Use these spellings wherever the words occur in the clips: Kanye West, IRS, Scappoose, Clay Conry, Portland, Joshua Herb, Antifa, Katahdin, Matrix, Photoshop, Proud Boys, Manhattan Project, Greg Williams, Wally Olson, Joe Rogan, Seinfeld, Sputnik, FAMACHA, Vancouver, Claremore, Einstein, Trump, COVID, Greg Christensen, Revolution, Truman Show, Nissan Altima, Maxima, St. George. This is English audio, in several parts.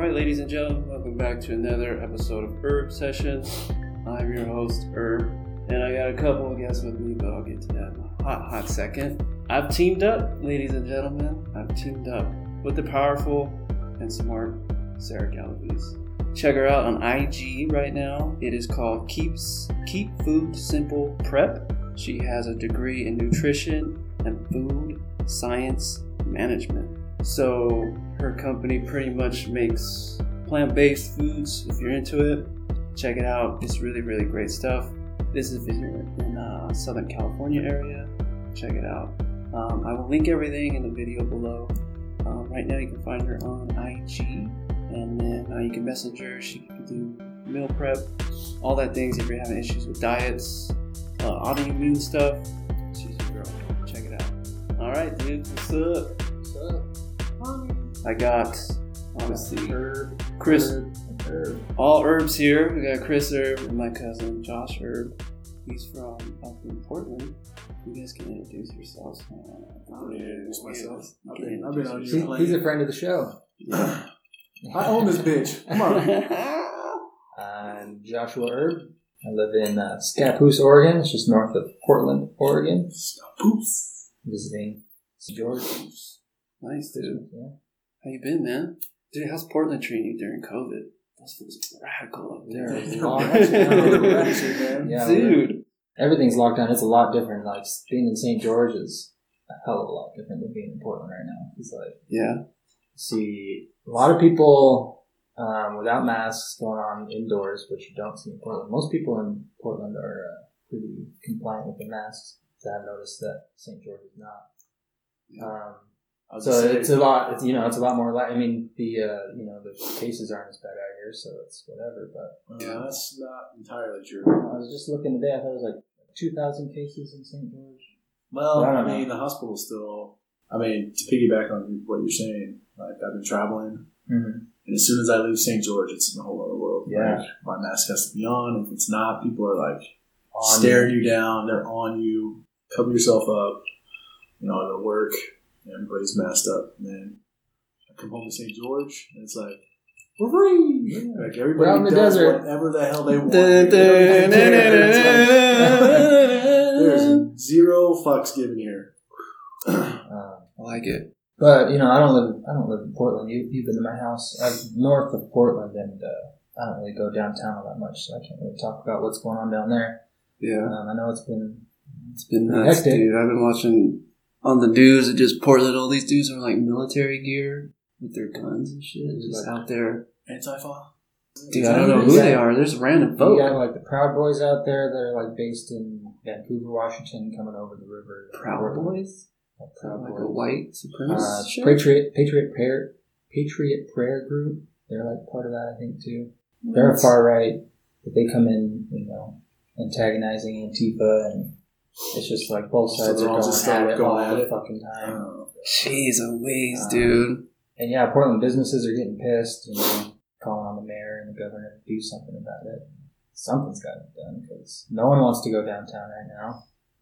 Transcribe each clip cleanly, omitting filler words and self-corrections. Alright, ladies and gentlemen, welcome back to another episode of Herb Session. I'm your host, Herb, and I got a couple of guests with me, but I'll get to that in a hot second. I've teamed up, ladies and gentlemen, with the powerful and smart Sarah Galabies. Check her out on IG right now. It is called Keeps, Keep Food Simple Prep. She has a degree in nutrition and food science management. So her company pretty much makes plant-based foods. If you're into it, check it out. It's really, really great stuff. This is if you're in the Southern California area. Check it out. I will link everything in the video below. Right now you can find her on IG, and then you can message her. She can do meal prep, all that things if you're having issues with diets, autoimmune stuff. She's a girl. Check it out. All right, dude. What's up? I got, obviously, Herb, Chris, Herb. All herbs here. We got Chris Herb and my cousin Josh Herb. He's from up in Portland. You guys can introduce yourselves. I'll introduce myself. I've been on your plane. He's a friend of the show. Yeah. I own this bitch. Come on. I'm Joshua Herb. I live in Scappoose, Oregon. It's just north of Portland, Oregon. Scappoose. Visiting St. George. Nice, dude. Yeah. How you been, man? Dude, how's Portland treating you during COVID? Those things are radical up there. Yeah, dude. Everything's locked down. It's a lot different. Like, being in St. George is a hell of a lot different than being in Portland right now. It's like, yeah. See, a lot of people without masks going on indoors, which you don't see in Portland. Most people in Portland are pretty compliant with the masks. So I've noticed that St. George is not. Yeah. So it's a lot more. I mean, the cases aren't as bad out here, so it's whatever. But yeah, that's not entirely true. I was just looking today. I thought it was like 2,000 cases in St. George. Well, I mean, the hospital's still. I mean, to piggyback on what you're saying, like I've been traveling, and as soon as I leave St. George, it's in a whole other world. Yeah, like, my mask has to be on. If it's not, people are like staring you down. They're on you. Cover yourself up. You know, to work. Everybody's masked up, man. I come home to St. George, and it's like, we're free! Yeah. Like, everybody does whatever the hell they want. There's zero fucks given here. I like it. But, I don't live in Portland. You've been to my house. I'm north of Portland, and I don't really go downtown all that much, so I can't really talk about what's going on down there. Yeah. I know it's been nuts, hectic. Dude. I've been watching... on the news, it just Portland, all these dudes are like military gear with their guns and shit. Just out there. Antifa? Dude, I don't know who they are. There's a random boat. You got like the Proud Boys out there that are like based in Vancouver, Washington, coming over the river. Proud Boys? Like a white supremacist shit? Patriot Prayer Group. They're like part of that, I think, too. Nice. They're far right, but they come in, antagonizing Antifa and... It's just like both sides are going at it the fucking time. Oh, jeez, a ways, dude. And yeah, Portland businesses are getting pissed, calling on the mayor and the governor to do something about it. Something's got to be done because no one wants to go downtown right now.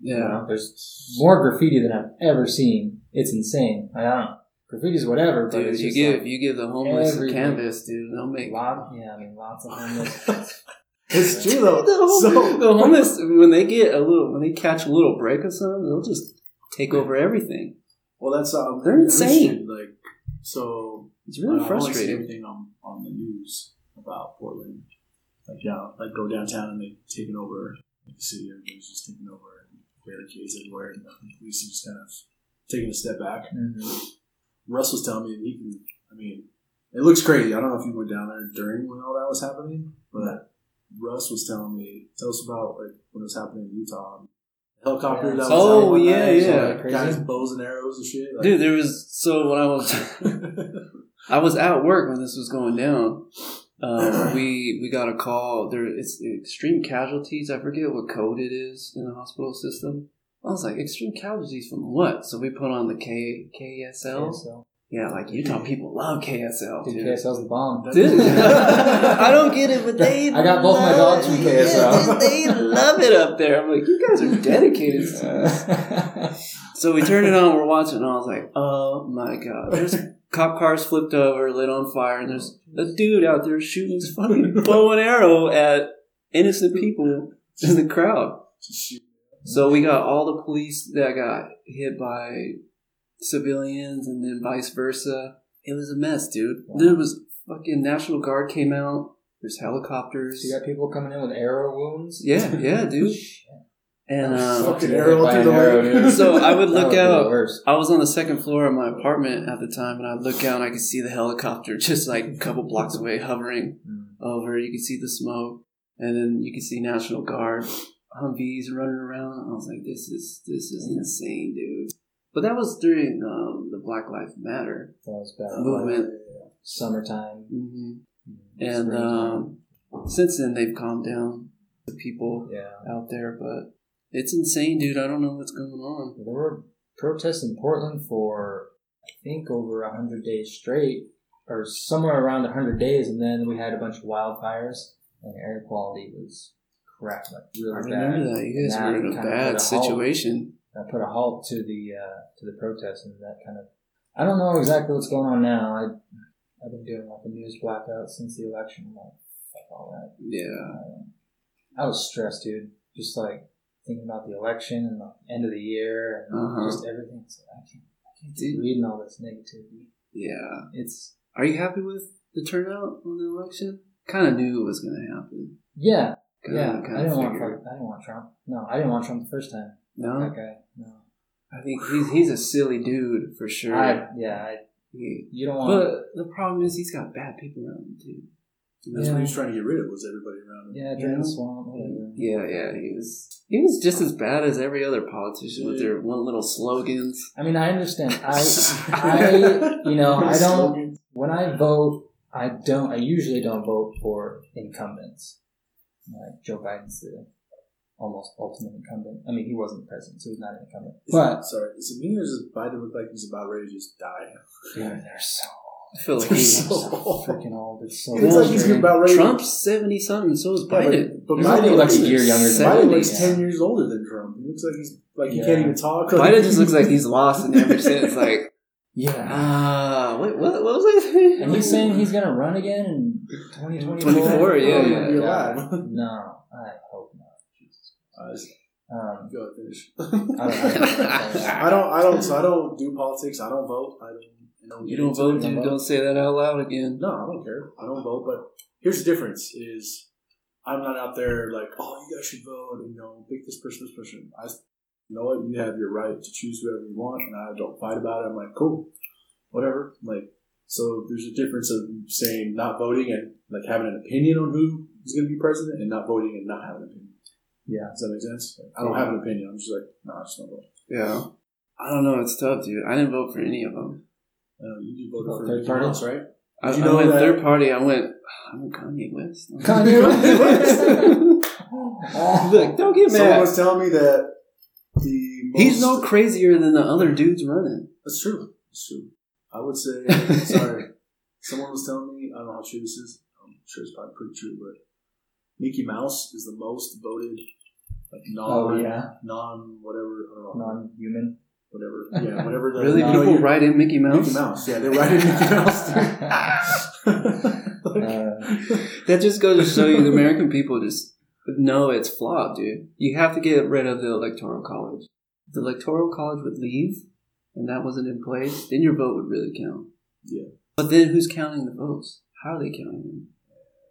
Yeah, there's more graffiti than I've ever seen. It's insane. I don't know. Graffiti's whatever, but dude, it's you give the homeless a canvas, dude. They'll make lots of homeless. It's true though. The homeless, when they catch a little break or something, they'll just take over everything. Well, that's they're insane. Like, so it's really frustrating. I always see everything on the news about Portland, go downtown and they've taken over the city. Everybody's just taking over and barricades everywhere, and the police are just kind of taking a step back. Mm-hmm. Russ was telling me, it looks crazy. I don't know if you went down there when all that was happening, but. Russ was tell us about like what was happening in Utah. Helicopter that was guys with bows and arrows and shit. Like. Dude, when I was I was at work when this was going down. We got a call. It's extreme casualties. I forget what code it is in the hospital system. I was like, extreme casualties from what? So we put on the KSL. Yeah, like Utah people love KSL. Dude, KSL's the bomb. Dude, I don't get it, but I got both my dogs from KSL. They love it up there. I'm like, you guys are dedicated to this. So we turned it on, we're watching, and I was like, oh my God. There's cop cars flipped over, lit on fire, and there's a dude out there shooting his fucking bow and arrow at innocent people in the crowd. So we got all the police that got hit by civilians and then vice versa. It was a mess, dude. Wow. There was fucking National Guard came out. There's helicopters. You got people coming in with arrow wounds? Yeah, yeah, dude. And fucking arrow through the arrow, so I would look out. I was on the second floor of my apartment at the time, and I'd look out and I could see the helicopter just like a couple blocks away hovering over. You could see the smoke, and then you could see National Guard Humvees running around. I was like, this is insane, dude. But that was during the Black Lives Matter movement. Yeah. Summertime. Mm-hmm. And since then, they've calmed down the people out there. But it's insane, dude. I don't know what's going on. There were protests in Portland for, I think, over 100 days straight, or somewhere around 100 days. And then we had a bunch of wildfires, and air quality was crap. Like, really bad. I remember that. You guys were in a bad situation. That put a halt to the protests, and that kind of... I don't know exactly what's going on now. I've been doing like a news blackout since the election, like all that. Yeah, I was stressed, dude. Just like thinking about the election and the end of the year and just everything. It's like, I can't keep reading all this negativity. Yeah, it's... Are you happy with the turnout on the election? Kind of knew it was going to happen. Yeah, I didn't want Trump. No, I didn't want Trump the first time. No, that guy. No, I think he's a silly dude for sure. You don't want... But the problem is he's got bad people around him, too. And that's what he was trying to get rid of, was everybody around him. Yeah, drain the swamp. He was just as bad as every other politician with their one little slogans. I mean, I understand. I don't... When I vote, I usually don't vote for incumbents. Like Joe Biden's the almost ultimate incumbent. I mean, he wasn't president, so he's not an incumbent. Is it me or does Biden look like he's about ready to just die? Dude, they're so old. I feel like he's so freaking old. It's so old. Like he's about ready. Trump's 70-something, so is Biden. But Biden looks a year younger than Biden. Biden looks 10 years older than Trump. He looks like he's like he can't even talk. Biden just looks like he's lost in every sense. Like, what was I saying? And he's saying he's going to run again in 2024? 24, No, I hope not. Go finish. I don't do politics. I don't vote. You don't vote, dude. Don't say that out loud again. No, I don't care. I don't vote. But here's the difference: is I'm not out there like, oh, you guys should vote. You know, pick this person, this person. You know what? You have your right to choose whoever you want, and I don't fight about it. I'm like, cool, whatever. Like, so there's a difference of saying not voting and like having an opinion on who is going to be president, and not voting and not having an opinion. Yeah, does that make sense? I don't have an opinion. I'm just like, I just don't vote. Yeah, I don't know. It's tough, dude. I didn't vote for any of them. You voted for third party, right? I went third party. I went Kanye West. Kanye West. Look, don't get mad. Someone was telling me that he's no crazier than the other dudes running. That's true. That's true. I would say. Sorry, someone was telling me. I don't know how true this is. I'm sure it's probably pretty true, but Mickey Mouse is the most voted. Like non-human, whatever. Yeah, whatever. Really, people write in Mickey Mouse. Mickey Mouse. Yeah, they write in Mickey Mouse. That just goes to show you the American people just know it's flawed, dude. You have to get rid of the Electoral College. If the Electoral College would leave, and that wasn't in place, then your vote would really count. Yeah. But then who's counting the votes? How are they counting them?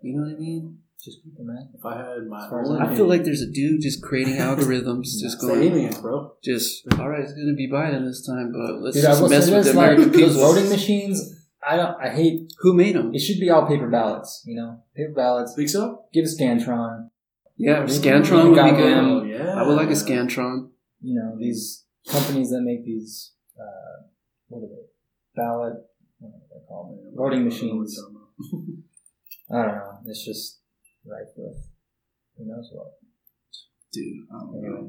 You know what I mean? Just people, man. If I had my own, I feel like there's a dude just creating algorithms, just going, alien, bro. Just all right, it's gonna be Biden this time, but let's just mess with them. Like, those voting machines, I hate. Who made them? It should be all paper ballots, you know, paper ballots. Think so? Give a Scantron. Yeah, Scantron would be good. Oh, yeah. I would like a Scantron. You know, these companies that make these what are they? Ballot? What do they call them? Voting machines. I don't know. It's just. Right with who knows what, dude. I don't know.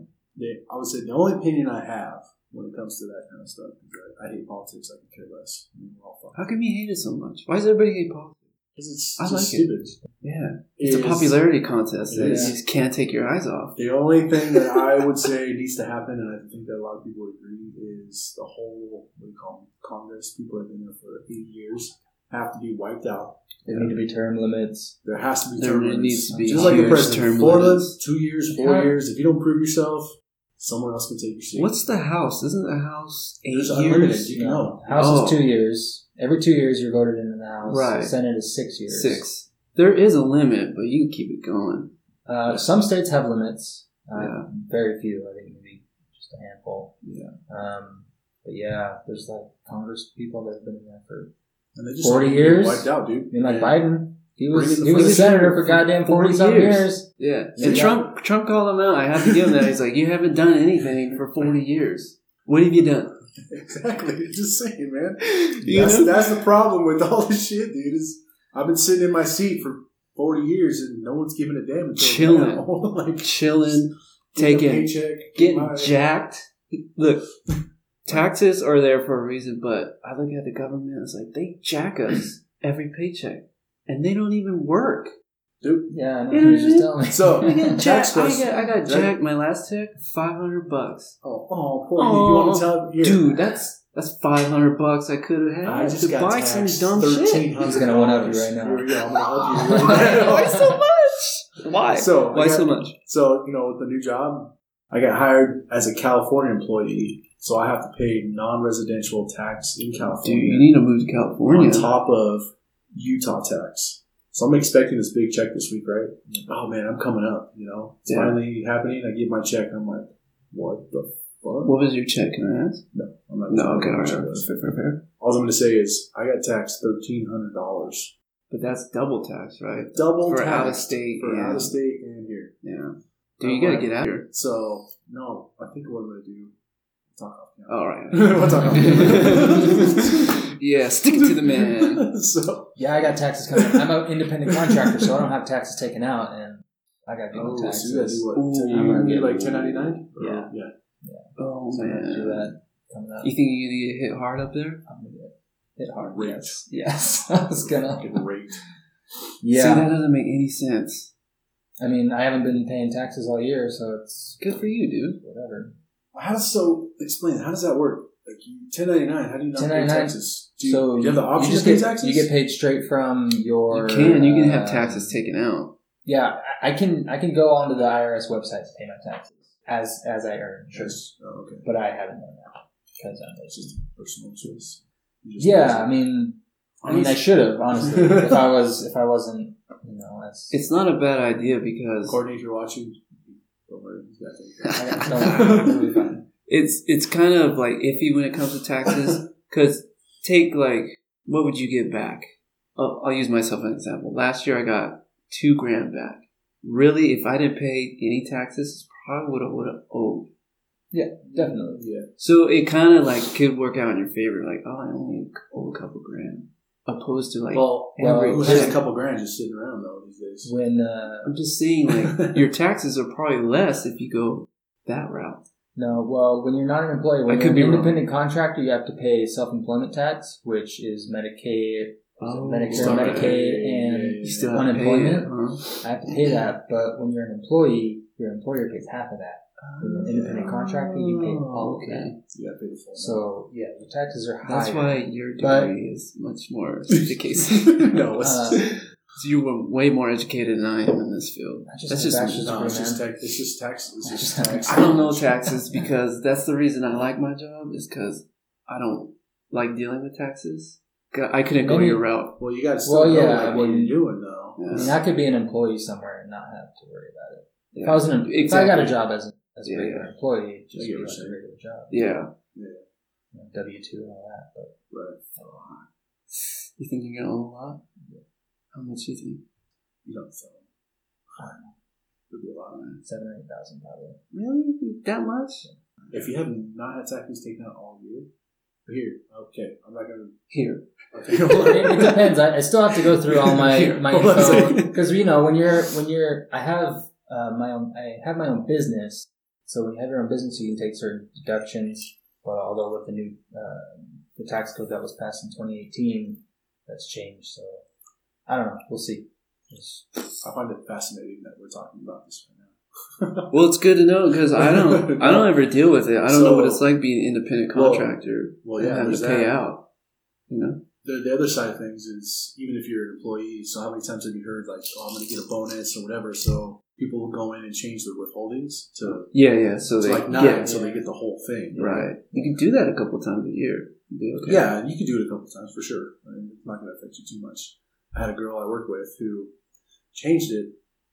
I would say the only opinion I have when it comes to that kind of stuff is that I hate politics. I can care less. I mean, we're all fucked. How come you hate it so much? Why does everybody hate politics? Because it's like stupid. Yeah, it's a popularity contest that you just can't take your eyes off. The only thing that I would say needs to happen, and I think that a lot of people agree, is the whole, what do you call them, Congress, people have been there for 8 years, have to be wiped out. There need to be term limits. There has to be term limits. There needs to be just like the president. 4 months, 2 years, 4 years. If you don't prove yourself, someone else can take your seat. What's the House? Isn't the House 8 years? You know. House is 2 years. Every 2 years you're voted into the House. Right. The Senate is 6 years. Six. There is a limit, but you can keep it going. Some states have limits. Very few, I think maybe just a handful. Yeah. But yeah, there's like Congress people that have been in there for 40 years. Wiped out, dude. I mean, like Biden, he was a senator for goddamn 40-something years. Yeah. And Trump called him out. I have to give him that. He's like, you haven't done anything for 40 years. What have you done? Exactly. You're just saying, man. That's the problem with all this shit, dude. Is I've been sitting in my seat for 40 years and no one's giving a damn. Chilling, taking a paycheck, getting jacked. Look. Taxes are there for a reason, but I look at the government, it's like, they jack us every paycheck, and they don't even work. Dude. Yeah, I know just telling me. So, I got jacked my last check, $500. Oh, poor dude. You want to tell me? Dude, that's $500 I could have had to buy some dumb shit. He's going to one-up you right now. I'm going to help you right now. Why so much? Why? So, you know, with the new job, I got hired as a California employee. So I have to pay non-residential tax in California. Dude, you need to move to California. On top of Utah tax. So I'm expecting this big check this week, right? Oh, man, I'm coming up, you know. It's finally happening. I get my check. I'm like, what the fuck? What was your check? Can I ask? No. I'm not. No, okay. All right. Fair. All I'm going to say is I got taxed $1,300. But that's double tax, right? Double tax. For out-of-state. For out-of-state and here. Yeah. Dude, you got to get out of here. So, no. I think what I'm going to do. All right. We'll talk about Yeah, stick it to the man. So yeah, I got taxes coming out. I'm an independent contractor, so I don't have taxes taken out, and I got to taxes. So you like 1099? Yeah. Oh, so man. Do that. You think you're going to get hit hard up there? I'm going to get hit hard. Yes. I was going to. Great. Yeah. See, that doesn't make any sense. I mean, I haven't been paying taxes all year, so it's... Good for you, dude. Whatever. How does that work? Like 1099, how do you not pay taxes? Do you have the option to pay taxes? You get paid straight from your... You can have taxes taken out. Yeah, I can go onto the IRS website to pay my taxes as I earn. Sure. Oh, okay. But I haven't done that because it's just a personal choice. Yeah, I mean, I should have, honestly. if I wasn't, you know, that's... It's not a bad idea because... Courtney, you're watching... It's kind of like iffy when it comes to taxes because take like what would you give back? I'll use myself as an example. Last year I got $2,000 back. Really, if I didn't pay any taxes, it's probably what I would have owed. Yeah, definitely. Yeah. So it kind of like could work out in your favor. Like, oh, I only owe a couple grand, opposed to like who has a couple grand just sitting around though. When I'm just saying, like your taxes are probably less if you go that route. No, well, when you're not an employee, when you're an independent contractor, you have to pay self-employment tax, which is Medicare, and you still unemployment. I have to pay that, but when you're an employee, your employer pays half of that. When you're an independent contractor, you pay all of that. You have to pay the full amount. So yeah, your taxes are high. That's why your degree is much more sophisticated. So you were way more educated than I am in this field. It's just taxes. I don't know taxes because that's the reason I like my job is because I don't like dealing with taxes. I couldn't go your route. Well, you got to still know what you're doing, though. Yeah. I mean, I could be an employee somewhere and not have to worry about it. Yeah. If I was if I got a job as a regular employee, just be a regular job. Yeah. W-2 and all that. But right. A lot. You think you're going to own a lot? Yeah. How much do you think? You don't sell them. I don't know. It would be a lot of money. $7,000 or $8,000 probably. Really? That much? If you have not had taxes taken out all year, okay. I'm not going to. Here. Okay. It depends. I still have to go through all my info because you know when you're I have my own business. So when you have your own business, you can take certain deductions. But although with the new the tax code that was passed in 2018, that's changed. So. I don't know. We'll see. I find it fascinating that we're talking about this right now. Well, it's good to know because I don't ever deal with it. I don't know what it's like being an independent contractor. Having to pay out. You know, the other side of things is even if you're an employee. So how many times have you heard like, "Oh, I'm going to get a bonus or whatever"? So people will go in and change their withholdings to so they get the whole thing. Right. You can do that a couple times a year. Okay. Yeah, you can do it a couple times for sure. I mean, it's not going to affect you too much. I had a girl I worked with who changed it,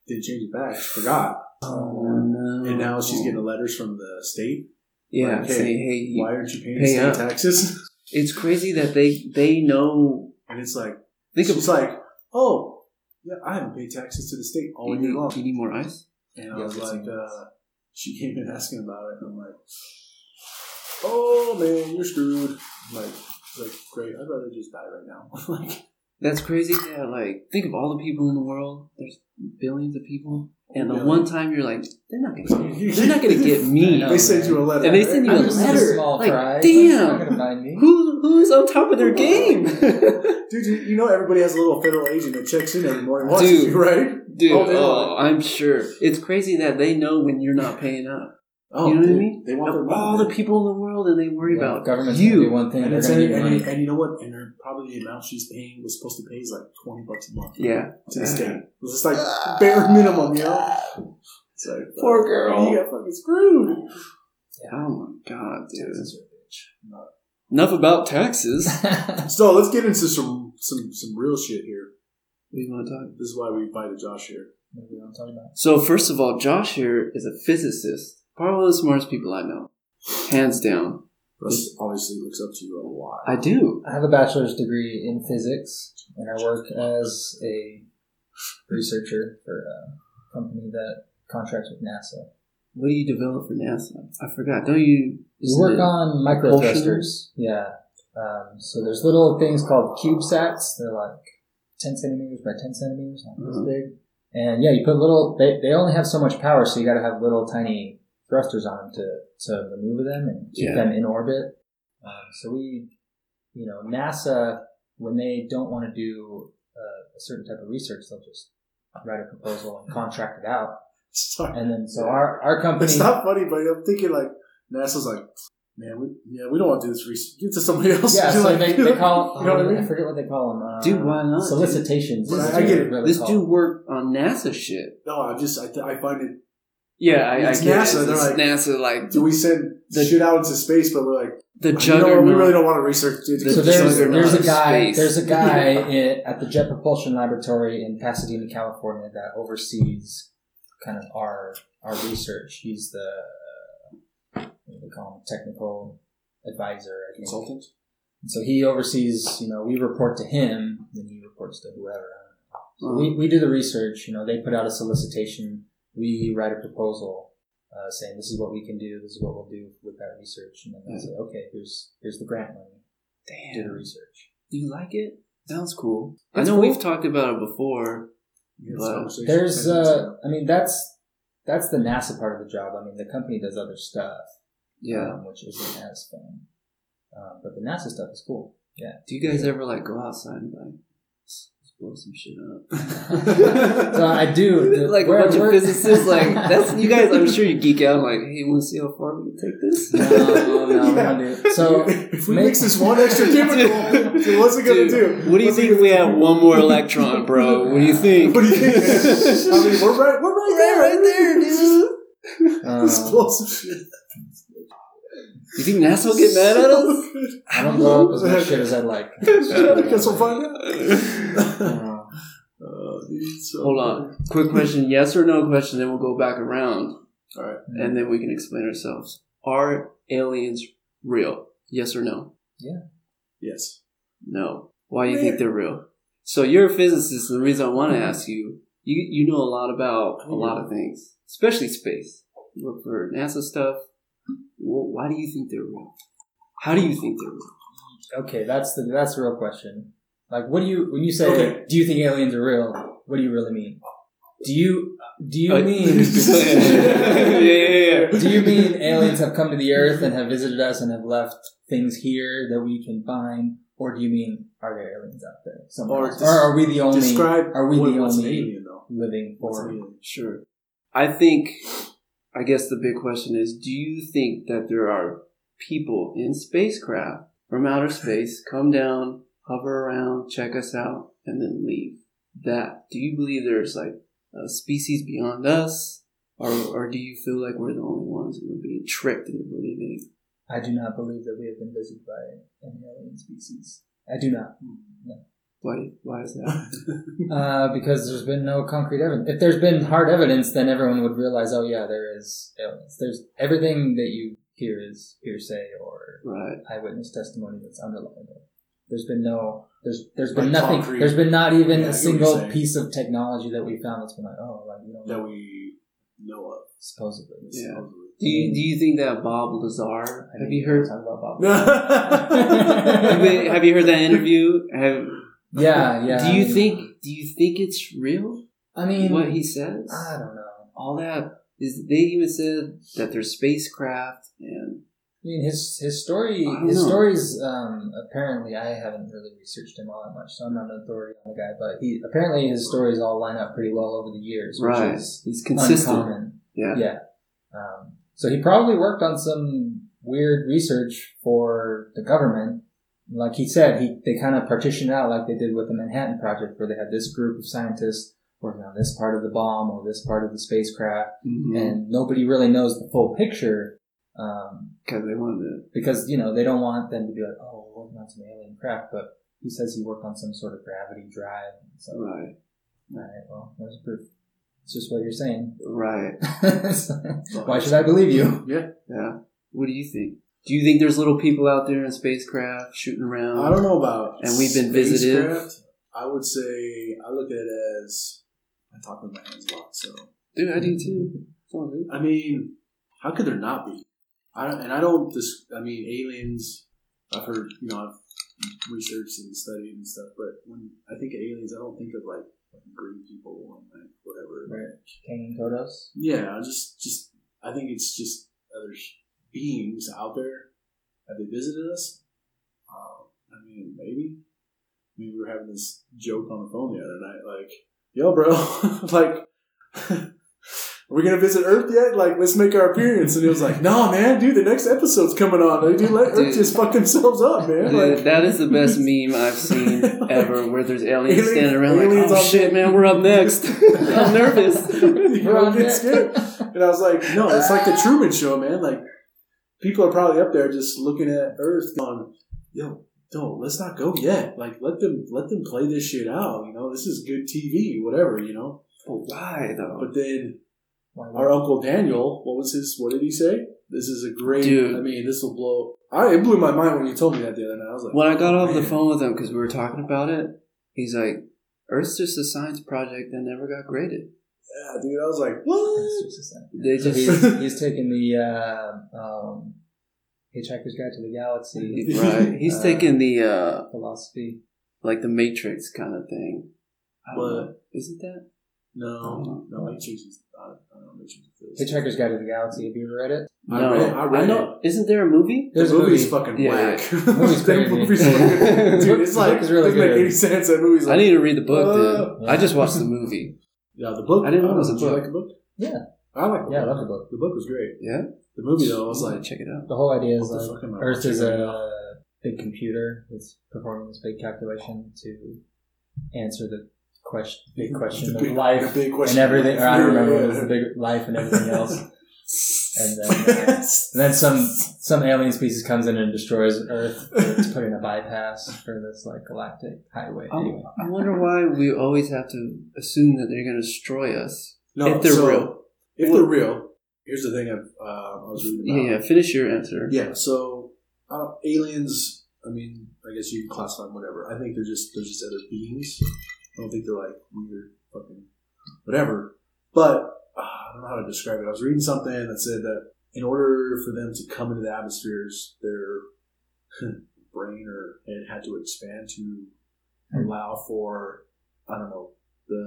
didn't change it back, forgot. Oh, no. And now she's getting letters from the state. Yeah, like, hey, why aren't you paying state taxes? It's crazy that they know. And it's like, she's like, oh, yeah, I haven't paid taxes to the state all year long. Do you need more ice? And I was like, she came in asking about it. And I'm like, oh, man, you're screwed. I'm like, great, I'd rather just die right now. Like, that's crazy. Yeah, like, think of all the people in the world. There's billions of people. And the one time you're like, they're not gonna get me. They send you a letter. And they send you a letter. Small like, prize. Damn. Not buy me. Who's on top of their game? Dude, you know everybody has a little federal agent that checks in every morning, watches you, right? Dude, I'm sure. It's crazy that they know when you're not paying up. Oh, you know what I mean? They want all the people in the world, and they worry about government's you. Gonna do one thing, and you know what? And probably the amount she's paying was supposed to pay is like $20 a month. Yeah, to the state, it's just like bare minimum, you know. It's like poor girl, you got fucking screwed. Yeah. Oh my god, dude! Taxes are bitch. Enough about taxes. So let's get into some real shit here. What do you want to talk? This is why we invited Josh here. What do you want to talk about? So first of all, Josh here is a physicist. Probably one of the smartest people I know. Hands down. Russ obviously looks up to you a lot. I do. I have a bachelor's degree in physics, and I work as a researcher for a company that contracts with NASA. What do you develop for NASA? I forgot. Don't you... You work on micro-thrusters. Yeah. So there's little things called CubeSats. They're like 10 centimeters by 10 centimeters, not this big. And yeah, you put little... They only have so much power, so you got to have little tiny... thrusters on them to maneuver them and keep them in orbit. So we, you know, NASA, when they don't want to do a certain type of research, they'll just write a proposal and contract it out. Sorry. And then so our company... It's not funny, but I'm thinking like NASA's like, man, we don't want to do this research. Give it to somebody else. Yeah, so like, they call... You know what I mean? I forget what they call them. Dude, why not? Solicitations. I get it. This dude worked on NASA shit. No, I find it... Yeah, I get NASA. It. They're like, NASA, like, do we send shit out into space? But we're like, the juggernaut. We really don't want to research. Dude, so there's a guy at the Jet Propulsion Laboratory in Pasadena, California, that oversees kind of our research. He's the what do they call him, technical advisor, I think. Consultant. And so he oversees. You know, we report to him, and he reports to whoever. So we do the research. You know, they put out a solicitation. We write a proposal saying this is what we can do, this is what we'll do with that research. And then they say, okay, here's the grant money. Damn. Do the research. Do you like it? Sounds cool. That's I know cool. We've talked about it before. But there's, I mean, that's the NASA part of the job. I mean, the company does other stuff, which isn't as fun. But the NASA stuff is cool. Yeah. Do you guys ever, like, go outside and, like, blow some shit up? So I do. Like, a bunch of physicists, like, that's, you guys, I'm sure you geek out, like, hey, you want to see how far we can take this? No, we don't do it. So, if we mix this one extra chemical, so what's it going to do? What do you think if we add one more electron, bro? What do you think? What do you think? I mean, we're right there, dude. Let's blow some shit. You think NASA will get mad at us? I don't blow up as much shit as I'd like. Guess we'll find out. Hold on. Quick question. Yes or no question, then we'll go back around. All right. And then we can explain ourselves. Are aliens real? Yes or no? Yeah. Yes. No. Why do you think they're real? So you're a physicist, and the reason I want to ask you, you know a lot about a lot of things, especially space. You work for NASA stuff. Well, why do you think they're real? How do you think they're real? Okay, that's the real question. Like, what do you when you say do you think aliens are real? What do you really mean? Do you mean do you mean aliens have come to the Earth and have visited us and have left things here that we can find, or do you mean are there aliens out there somewhere? Or are we the only living form? Sure. I think, I guess the big question is, do you think that there are people in spacecraft from outer space come down, hover around, check us out, and then leave? That, do you believe there's like a species beyond us? Or do you feel like we're the only ones who are being tricked into believing? I do not believe that we have been visited by an alien species. I do not. No. Why is that? Because there's been no concrete evidence. If there's been hard evidence, then everyone would realize, oh yeah, there is aliens. There's everything that you hear is hearsay or eyewitness testimony that's unreliable. There's been nothing. Concrete. There's been not even a single piece of technology that we found that's been like, oh, like, you know, that we know of, supposedly. Yeah. Supposedly. Do you think that Bob Lazar? Have you heard about Bob Lazar? Have you heard that interview? Yeah. Do you think it's real? I mean, what he says? I don't know. All that is. They even said that there's spacecraft, and I mean his stories. Apparently, I haven't really researched him all that much, so I'm not an authority on the guy. But he apparently his stories all line up pretty well over the years. Right, which is he's consistent. Uncommon. Yeah. So he probably worked on some weird research for the government. Like he said, they kind of partitioned out like they did with the Manhattan Project, where they had this group of scientists working on this part of the bomb or this part of the spacecraft, and nobody really knows the full picture. Because you know they don't want them to be like, oh, we're working on some alien crap. But he says he worked on some sort of gravity drive. So, All right. Well, there's proof. It's just what you're saying. Right. Why should I believe you? Yeah. What do you think? Do you think there's little people out there in spacecraft shooting around? I don't know about and we've been visited. I would say I look at it as I talk with my hands a lot, so dude, I do too. Oh, dude. I mean, how could there not be? Aliens I've heard, you know, I've researched and studied and stuff, but when I think of aliens I don't think of like green people and like whatever, right? Hanging photos. Yeah, just I think it's just other beings out there. Have they visited us? I mean, maybe. I mean, we were having this joke on the phone the other night, like, "Yo, bro, like, are we gonna visit Earth yet? Like, let's make our appearance." And it was like, "No, man, dude, the next episode's coming on. They do let Earth just fuck themselves up, man." Dude, like, that is the best meme I've seen ever, where there's aliens standing around aliens like, "Oh shit, man, we're up next." I'm nervous. I'm getting scared. And I was like, "No, it's like the Truman Show, man. Like." People are probably up there just looking at Earth going, yo, no, let's not go yet. Like, let them play this shit out. You know, this is good TV, whatever, you know. But why, though? But then our Uncle Daniel, what did he say? This is a great, dude. I mean, this will blow. It blew my mind when you told me that the other night. I was like, when I got off the phone with him because we were talking about it, he's like, Earth's just a science project that never got graded. Yeah, dude, I was like, what? So he's taking the Hitchhiker's Guide to the Galaxy. Right. He's taking the philosophy. Like the Matrix kind of thing. What? Isn't that? No, Matrix is not. I don't know Matrix is. Hitchhiker's Guide to the Galaxy. Have you ever read it? No. I read it. Isn't there a movie? The movie's fucking whack. Yeah. Movie's fucking, dude, it's like, it doesn't make any sense. That movie's like, I need to read the book, dude. Yeah. I just watched the movie. Yeah, the book. I didn't know it was a book. Did you like the book? Yeah. I like the book. Yeah, I love the book. The book was great. Yeah? The movie, though, I was like, check it out. The whole idea is like, Earth is a big computer that's performing this big calculation to answer the big question of life and everything. Or I don't remember it was the big life and everything else. And then some alien species comes in and destroys Earth. It's putting a bypass for this like galactic highway. Anyway. I wonder why we always have to assume that they're going to destroy us. No, if they're real. If they're real, here's the thing I was reading about. Yeah, finish your answer. Yeah, so aliens, I mean, I guess you can classify them whatever. I think they're just other beings. I don't think they're like weird fucking whatever. But I don't know how to describe it. I was reading something that said that in order for them to come into the atmospheres, their brain or head had to expand to allow for, I don't know, the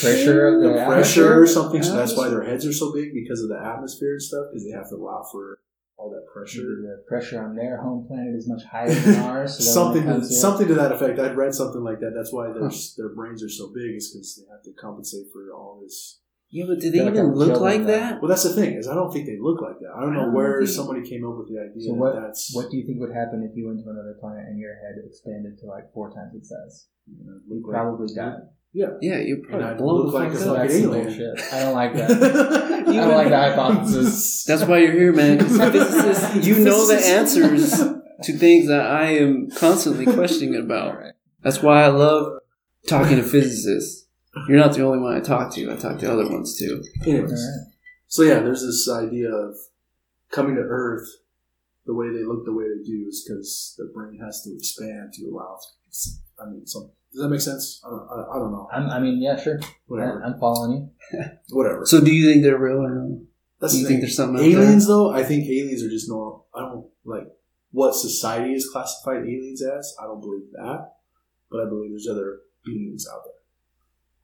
pressure of the pressure or something. So that's why their heads are so big, because of the atmosphere and stuff, because they have to allow for all that pressure. The pressure on their home planet is much higher than ours. So something to that effect. I'd read something like that. That's why their brains are so big, is because they have to compensate for all this Yeah, but do they even look like that? Well, that's the thing, is I don't think they look like that. I don't know where somebody came up with the idea. So what do you think would happen if you went to another planet and your head expanded to like 4 times its size? You probably died. Yeah. Yeah, you're probably blown like a fucking alien. I don't like that. I don't like the hypothesis. That's why you're here, man. Physicists, you know the answers to things that I am constantly questioning about. That's why I love talking to physicists. You're not the only one I talk to. I talk to other ones, too. Anyways. Right. So, yeah, there's this idea of coming to Earth, the way they look the way they do is because their brain has to expand to allow... I mean, some, does that make sense? I don't know. Yeah, sure. Whatever. I'm following you. Whatever. So, do you think they're real or no? Do you think there's something aliens, out there? Though? I think aliens are just normal. I don't... Like, what society has classified aliens as, I don't believe that. But I believe there's other beings out there.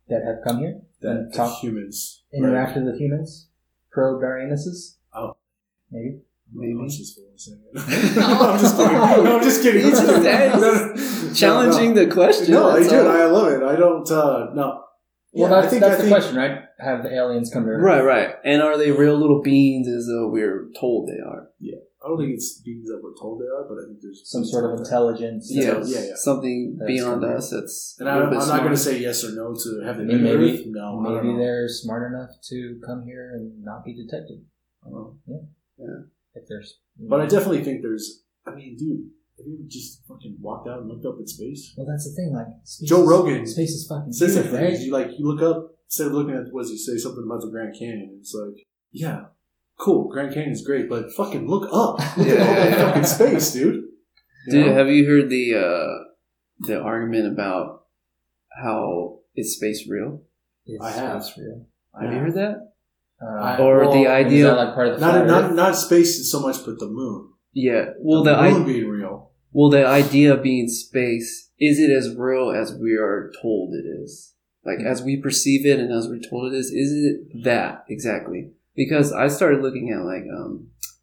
That have come here? That talk humans. Interacted with humans? Probed our anuses? Oh. Maybe. I'm just kidding. No, I'm just kidding. It's challenging the question. No, I do. I love it. I don't, no. Well, yeah, I think that's the question, right? Have the aliens come to Earth? Right. And are they real little beings as though we're told they are? Yeah. I don't think it's beings that we're told they are, but I think there's some sort of intelligence. Yeah. Something beyond us that's. And I'm not going to say yes or no to have them. Maybe no. Maybe they're smart enough to come here and not be detected. Oh, yeah. If there's. But I definitely think there's. I mean, dude, have you just fucking walked out and looked up at space? Well, that's the thing. Like Joe Rogan, space is fucking huge, right? You look up instead of looking at what does he say something about the Grand Canyon? It's like, yeah. Cool, Grand Canyon's great, but fucking look up. Look at all that fucking space, dude. Dude, have you heard the argument about how is space real? I have. Space real? Have you heard that? The idea... Is that like part of the not space so much, but the moon. Yeah. Well, the moon being real. Well, the idea of being space, is it as real as we are told it is? Like, as we perceive it and as we're told it is it that exactly? Because I started looking at, like,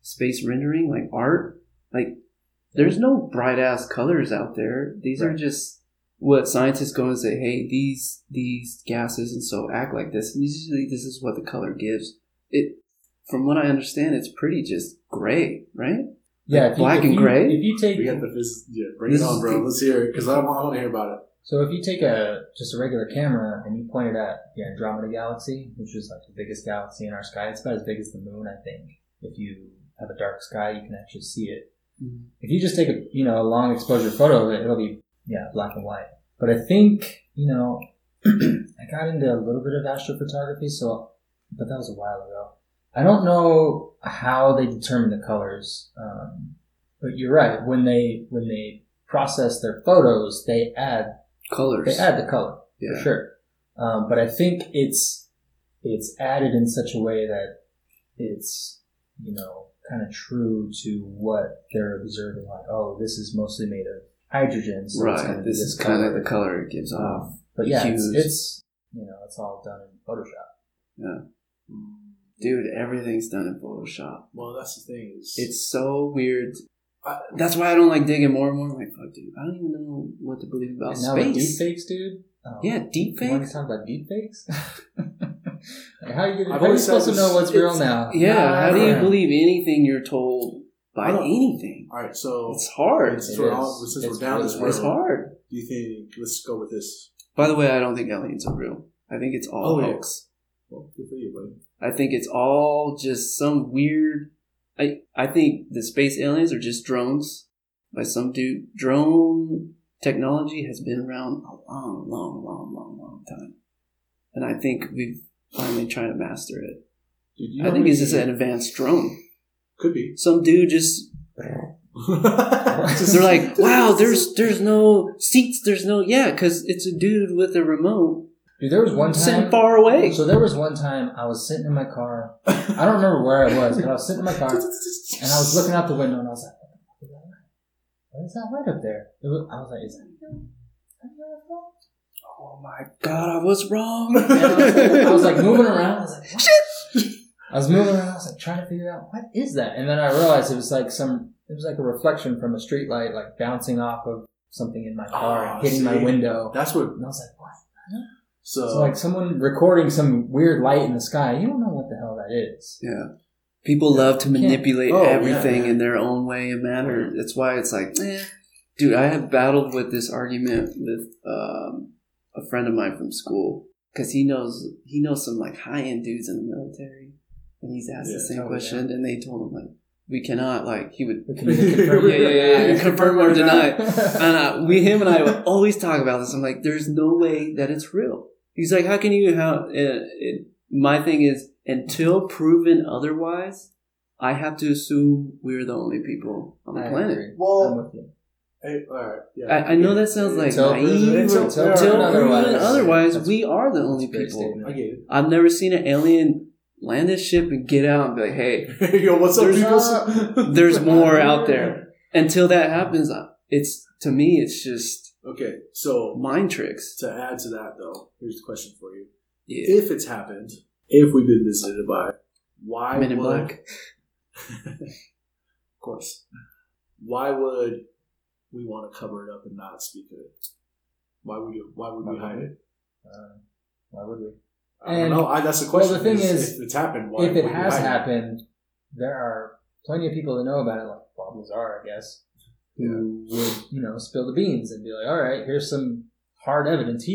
space rendering, like, art. Like, there's no bright-ass colors out there. These are just what scientists go and say, hey, these gases and so act like this. And usually this is what the color gives. It, from what I understand, it's pretty just gray, right? Yeah. Like black and gray. If you take... We got the physics. Yeah, bring it on, bro. Let's hear it, because I want to hear about it. So if you take just a regular camera and you point it at the Andromeda Galaxy, which is like the biggest galaxy in our sky, it's about as big as the moon, I think. If you have a dark sky, you can actually see it. Mm-hmm. If you just take a long exposure photo of it, it'll be black and white. But I think I got into a little bit of astrophotography, but that was a while ago. I don't know how they determine the colors, but you're right. When they process their photos, they add colors. They add the color, for sure. But I think it's added in such a way that it's, kind of true to what they're observing. Like, oh, this is mostly made of hydrogen. So this is kind of the color it gives off. But yeah, it's all done in Photoshop. Yeah. Dude, everything's done in Photoshop. Well, that's the thing. It's so weird. That's why I don't like digging more and more. I'm like, fuck, dude, I don't even know what to believe about space. Now with deepfakes, dude. Deepfakes. You want to talk about deepfakes? Like, how are you supposed to know what's real now? Yeah, how do you believe anything you're told by anything? All right, so it's hard. Since we're down this road, it's hard. Do you think? Let's go with this. By the way, I don't think aliens are real. I think it's all hoax. Yeah. Well, good for you, buddy. I think it's all just some weird. I think the space aliens are just drones by some dude. Drone technology has been around a long, long, long, long, long time. And I think we've finally tried to master it. Dude, I think it's just an advanced drone. Could be. Some dude just... They're like, wow, there's no seats, there's no... Yeah, because it's a dude with a remote. Dude, there was one time... Sitting far away. So there was one time I was sitting in my car. I don't remember where I was, but I was sitting in my car, and I was looking out the window, and I was like, what is that light up there? I was like, is that you? Oh, my God, I was wrong. I was like moving around. I was like, what? Shit. I was moving around. I was like, trying to figure out, what is that? And then I realized it was like a reflection from a street light, like bouncing off of something in my car and hitting my window. That's what... And I was like, what? So it's like someone recording some weird light in the sky. You don't know what the hell that is. Yeah. People love to manipulate everything in their own way and manner. That's why it's like, dude, I have battled with this argument with a friend of mine from school because he knows some like high-end dudes in the military, and he's asked the same question, and they told him like, we cannot, like, he would confirm, confirm or deny. And him and I would always talk about this. I'm like, there's no way that it's real. He's like, how can you, my thing is, until proven otherwise, I have to assume we're the only people on the planet. Agree. Well, I know that sounds like naive. Until proven otherwise, we are the only people. I get it. I've never seen an alien land this ship and get out and be like, hey, yo, what's up, people? There's more out there. Until that happens, it's just okay. So mind tricks. To add to that, though, here's the question for you: if it's happened, if we've been visited by, why Men in Black? Of course. Why would we want to cover it up and not speak of it? Why would we hide it? Why would we? I don't know. That's the question. Well, the thing is, if it's happened, why? If it has happened, there are plenty of people that know about it, like Bob Lazar, I guess, who would, spill the beans and be like, all right, here's some hard evidence.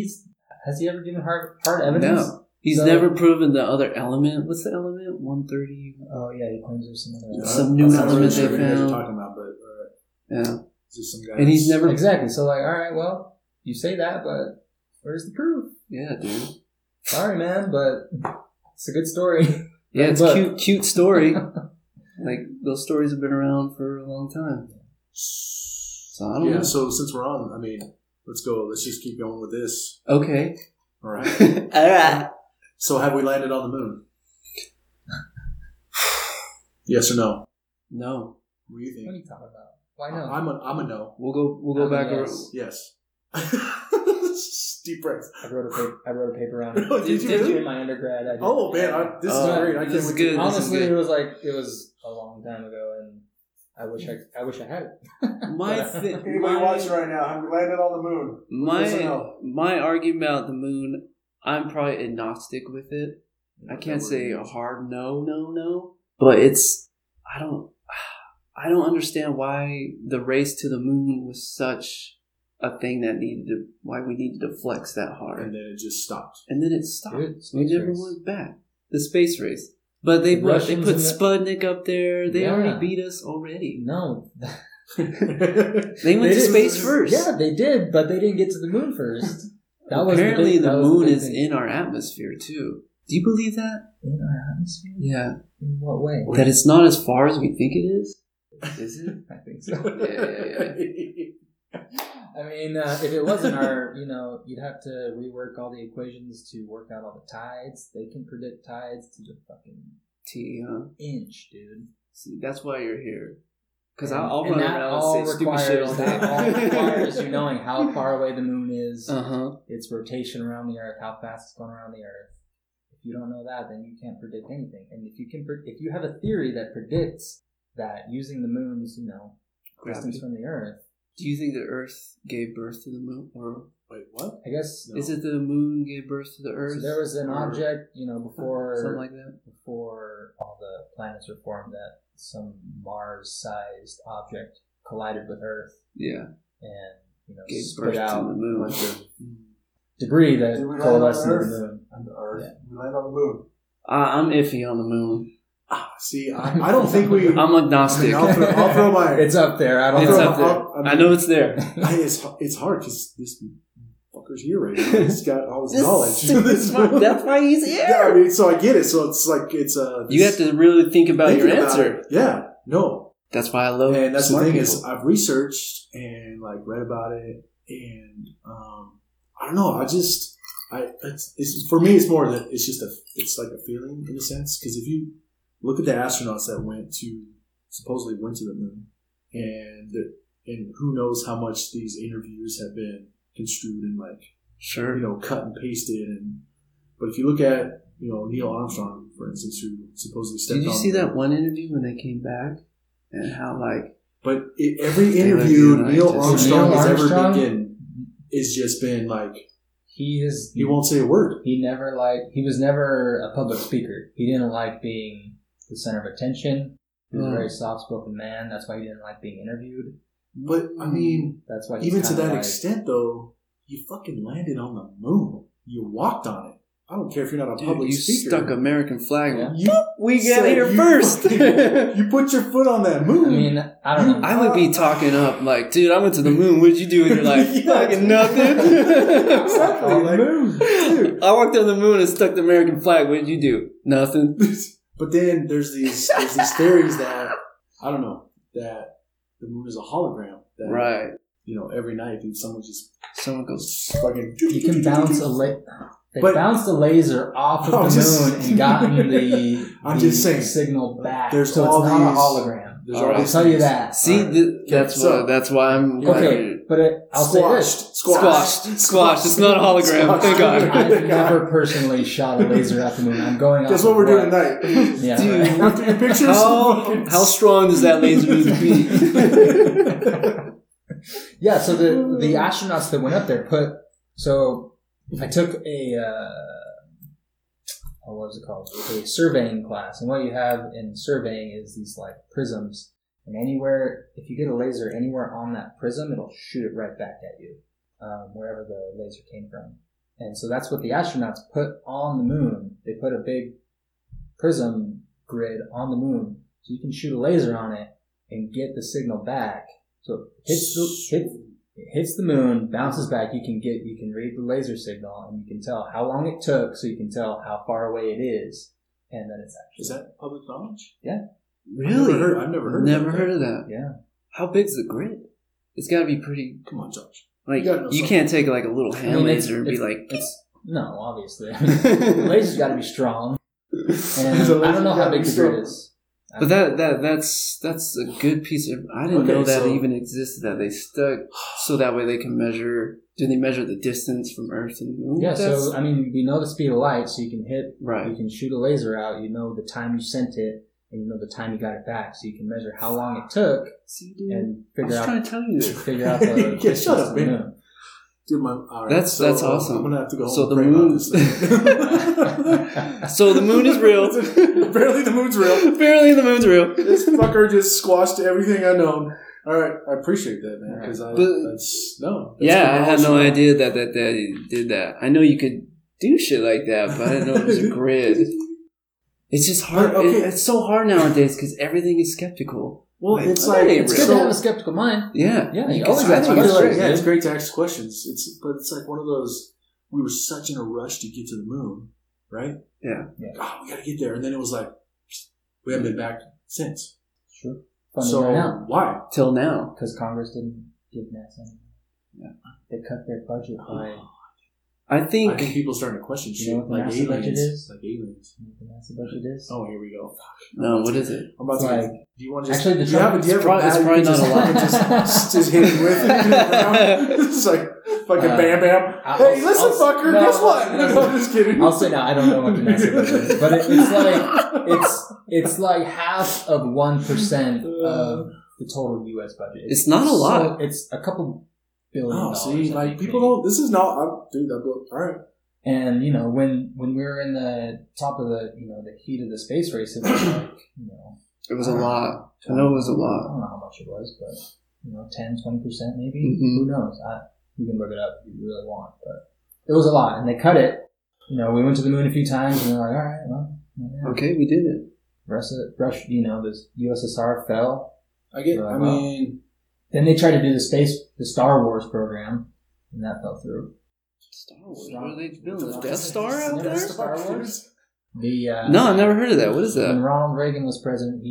Has he ever given hard evidence? No. He's never proven the other element. What's the element? 130? Oh, yeah, he claims there's some other element. Some new element they found. Talking about, but, yeah. Just some guys. And he's never... Exactly. So, like, all right, well, you say that, but where's the proof? Yeah, dude. Sorry, man, but it's a good story. Yeah, it's a cute story. Like, those stories have been around for a long time. So, I don't know. So, since we're on, let's go. Let's just keep going with this. Okay. All right. All right. So, have we landed on the moon? Yes or no? No. What do you think? What are you talking about? Why no? I'm a no. We'll go back over. Yes. Deep breath. I wrote a paper on it. Did you? In my undergrad. This is great. I can't wait. Good. Honestly, good. it was a long time ago, and I wish I had it. Anybody watching right now? Have we landed on the moon? My argument about the moon. I'm probably agnostic with it. I can't say a hard no, but it's I don't understand why the race to the moon was such a thing that we needed to flex that hard. And then it just stopped. Dude, we never went back. The space race. But they put Sputnik up there. They already beat us already. No. They went to space first. Yeah, they did, but they didn't get to the moon first. Apparently the moon is in our atmosphere too. Do you believe that? In our atmosphere? Yeah. In what way? That it's not as far as we think it is? Is it? I think so. Yeah. If it wasn't our, you'd have to rework all the equations to work out all the tides. They can predict tides to the fucking inch, dude. See, that's why you're here. Because I'll run around and say stupid shit all day. That all requires you knowing how far away the moon is, its rotation around the Earth, how fast it's going around the Earth. If you don't know that, then you can't predict anything. And if you have a theory that predicts that using the moon's, distance from the Earth. Do you think the Earth gave birth to the moon? Or wait, what? I guess no. Is it the moon gave birth to the Earth? So there was an object, before something like that. Before all the planets were formed, that some Mars-sized object collided with Earth. Yeah, and gave birth out to the moon. Like debris that coalesced to the moon. On the Earth, we land on the moon. I'm iffy on the moon. See, I don't think we... I'm agnostic. I'll throw my... It's up there. I know it's there. It's hard because this fucker's here right now. He's got all his knowledge. That's why he's here. Yeah, so I get it. So it's like it's a... You have to really think about your answer. Yeah, no. That's why I love it. And that's the thing is I've researched and read about it and I don't know. I just... for me, it's more that it's just it's like a feeling in a sense because if you... Look at the astronauts that supposedly went to the moon, and who knows how much these interviews have been construed and cut and pasted. But if you look at Neil Armstrong, for instance, who supposedly stepped on. Did you see that one interview when they came back and how But every interview Neil Armstrong has ever been in is just been He won't say a word. He was never a public speaker. He didn't like being the center of attention. He was a very soft-spoken man. That's why he didn't like being interviewed. But, I mean, that's why even to that extent, though, you fucking landed on the moon. You walked on it. I don't care if you're not a public speaker. You stuck American flag. Yeah. We got here first. You put your foot on that moon. I mean, I don't know. I would be talking up like, dude, I went to the moon. What did you do? And you're like, fucking nothing. Exactly. Like, moon. Dude. I walked on the moon and stuck the American flag. What did you do? Nothing. But then there's these theories that, I don't know, that the moon is a hologram. That, right. You know, every night, dude, someone goes fucking. You can bounce a light. They bounced the laser off of the moon and gotten the signal back. There's so it's not a hologram. I'll tell you that. See, that's why I'm... Okay, but I'll say this. Squashed. It's not a hologram. Thank God. I've never personally shot a laser at the moon. I'm going on. That's what we're doing tonight. Yeah, dude, right? Your pictures? How strong does that laser need to be? Yeah, so the astronauts that went up there put... So... I took a surveying class. And what you have in surveying is these like prisms. And anywhere, if you get a laser anywhere on that prism, it'll shoot it right back at you, wherever the laser came from. And so that's what the astronauts put on the moon. They put a big prism grid on the moon. So you can shoot a laser on it and get the signal back. So it hits the moon, bounces back. You can read the laser signal, and you can tell how long it took, so you can tell how far away it is, and then it's actually. Is that public knowledge? Yeah. Really? I've never heard of that. Yeah. How big's the grid? It's got to be pretty. Come on, Josh. Like you can't take like a little hand laser and be like. No, obviously. The laser's got to be strong. And so I don't know how big the grid is. But that's a good piece of... I didn't know that even existed, that they stuck so that way they can measure... Do they measure the distance from Earth and the moon? Yeah, so, I mean, we know the speed of light, so you can hit... Right. You can shoot a laser out, you know the time you sent it, and you know the time you got it back, so you can measure how long it took and figure out... I was trying to tell you. Figure out the... Yeah, shut up, man. Dude, all right. That's awesome. I'm going to have to go home and pray. So the moon is real. Apparently the moon's real. This fucker just squashed everything I know. All right. I appreciate that, man. Because I had no idea that he did that. I know you could do shit like that, but I didn't know it was a grid. It's just hard. It's so hard nowadays because everything is skeptical. Well, it's good to have a skeptical mind. Yeah. Yeah. You always ask questions. It's great to ask questions. But it's like one of those, we were such in a rush to get to the moon, right? Yeah. Oh, we got to get there. And then it was like, we haven't been back since. Sure. Why? Till now. Because Congress didn't give NASA anything. Yeah. They cut their budget by... I think people starting to question shit. You know what the NASA budget is? Like aliens. You know what the NASA budget is? Oh, here we go. No, what is it? I'm about to like, do you want to just... Actually, the Trump... It's probably not a lot. Just hit him with it. It's like fucking bam, bam. Hey, listen, fucker. Guess what? I'm just kidding. I'll say now, I don't know what the NASA budget is. But it's like... It's like half of 1% of the total U.S. budget. It's not a lot. It's a couple... Oh, see, like people don't. This is not. All right. And you know, when we were in the top of the the heat of the space race, it was like it was a lot. I know it was a lot. I don't know how much it was, but 10, 20% maybe. Mm-hmm. Who knows? You can look it up if you really want, but it was a lot, and they cut it. We went to the moon a few times, and they're like, all right, well, we did it. Russia, this USSR fell. Then they tried to do the Star Wars program, and that fell through. Star Wars? What are they building? The Death Star out there? Star Wars? No, I've never heard of that. What is that? When Ronald Reagan was president,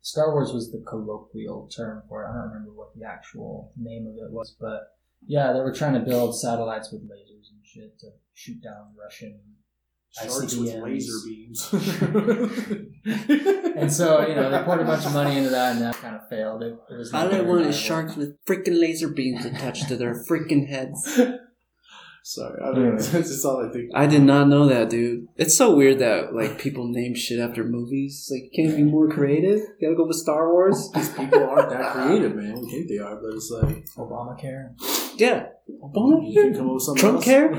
Star Wars was the colloquial term for it. I don't remember what the actual name of it was, but yeah, they were trying to build satellites with lasers and shit to shoot down Russian sharks with laser beams. And so, they poured a bunch of money into that, and that kind of failed. It was all they wanted is sharks with freaking laser beams attached to their freaking heads. Sorry, I don't know. That's just all I think. I did not know that, dude. It's so weird that like people name shit after movies. It's like, you can't be more creative. You gotta go with Star Wars. These people aren't that creative, man. We think they are, but it's like Obamacare. Yeah, Obamacare. Trump care.